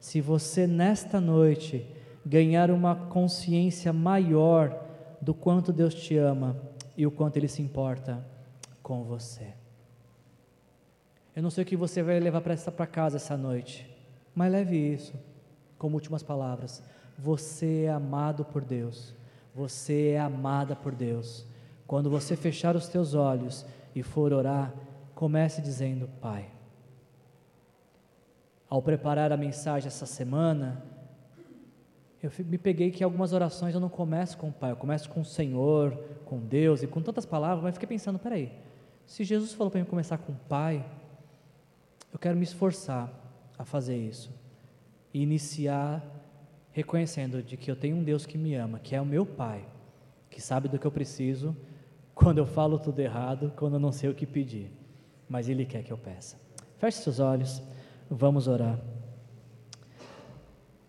Se você nesta noite ganhar uma consciência maior do quanto Deus te ama e o quanto Ele se importa com você. Eu não sei o que você vai levar para casa essa noite, mas leve isso como últimas palavras: você é amado por Deus, você é amada por Deus. Quando você fechar os teus olhos e for orar, comece dizendo: Pai. Ao preparar a mensagem essa semana, eu me peguei que algumas orações eu não começo com o Pai, eu começo com o Senhor, com Deus e com tantas palavras, mas fiquei pensando, peraí, se Jesus falou para mim começar com o Pai, eu quero me esforçar a fazer isso e iniciar reconhecendo de que eu tenho um Deus que me ama, que é o meu Pai, que sabe do que eu preciso, quando eu falo tudo errado, quando eu não sei o que pedir, mas Ele quer que eu peça. Feche seus olhos, vamos orar.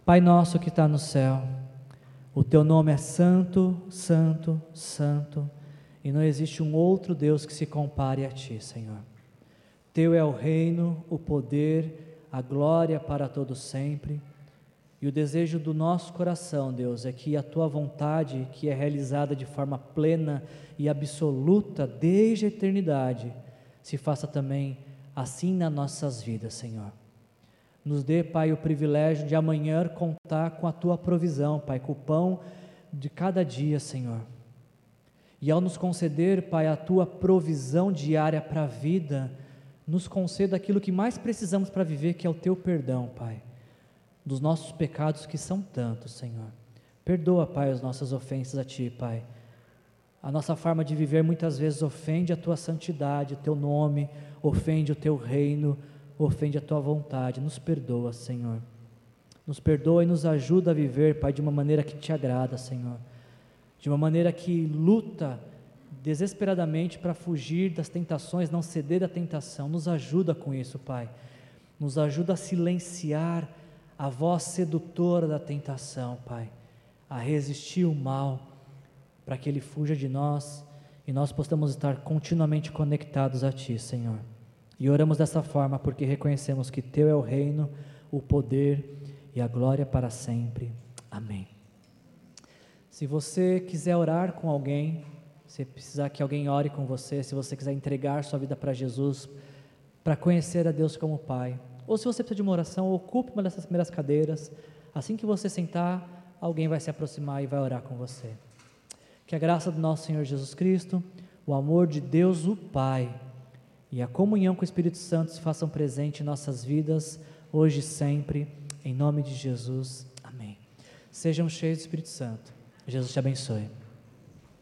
Pai nosso que está no céu, o Teu nome é santo, santo, santo, e não existe um outro Deus que se compare a Ti, Senhor. Teu é o reino, o poder, a glória para todo sempre, e o desejo do nosso coração, Deus, é que a Tua vontade, que é realizada de forma plena e absoluta desde a eternidade, se faça também assim nas nossas vidas, Senhor. Nos dê, Pai, o privilégio de amanhã contar com a Tua provisão, Pai, com o pão de cada dia, Senhor. E ao nos conceder, Pai, a Tua provisão diária para a vida, nos conceda aquilo que mais precisamos para viver, que é o Teu perdão, Pai, dos nossos pecados que são tantos, Senhor. Perdoa, Pai, as nossas ofensas a Ti, Pai. A nossa forma de viver muitas vezes ofende a Tua santidade, o Teu nome, ofende o Teu reino, ofende a Tua vontade. Nos perdoa, Senhor. Nos perdoa e nos ajuda a viver, Pai, de uma maneira que Te agrada, Senhor. De uma maneira que luta desesperadamente para fugir das tentações, não ceder da tentação. Nos ajuda com isso, Pai. Nos ajuda a silenciar a voz sedutora da tentação, Pai, a resistir o mal, para que ele fuja de nós e nós possamos estar continuamente conectados a Ti, Senhor. E oramos dessa forma porque reconhecemos que Teu é o reino, o poder e a glória para sempre. Amém. Se você quiser orar com alguém, se precisar que alguém ore com você, se você quiser entregar sua vida para Jesus, para conhecer a Deus como Pai, ou se você precisa de uma oração, ocupe uma dessas primeiras cadeiras. Assim que você sentar, alguém vai se aproximar e vai orar com você. Que a graça do nosso Senhor Jesus Cristo, o amor de Deus o Pai e a comunhão com o Espírito Santo se façam presente em nossas vidas, hoje e sempre, em nome de Jesus. Amém. Sejam cheios do Espírito Santo. Jesus te abençoe.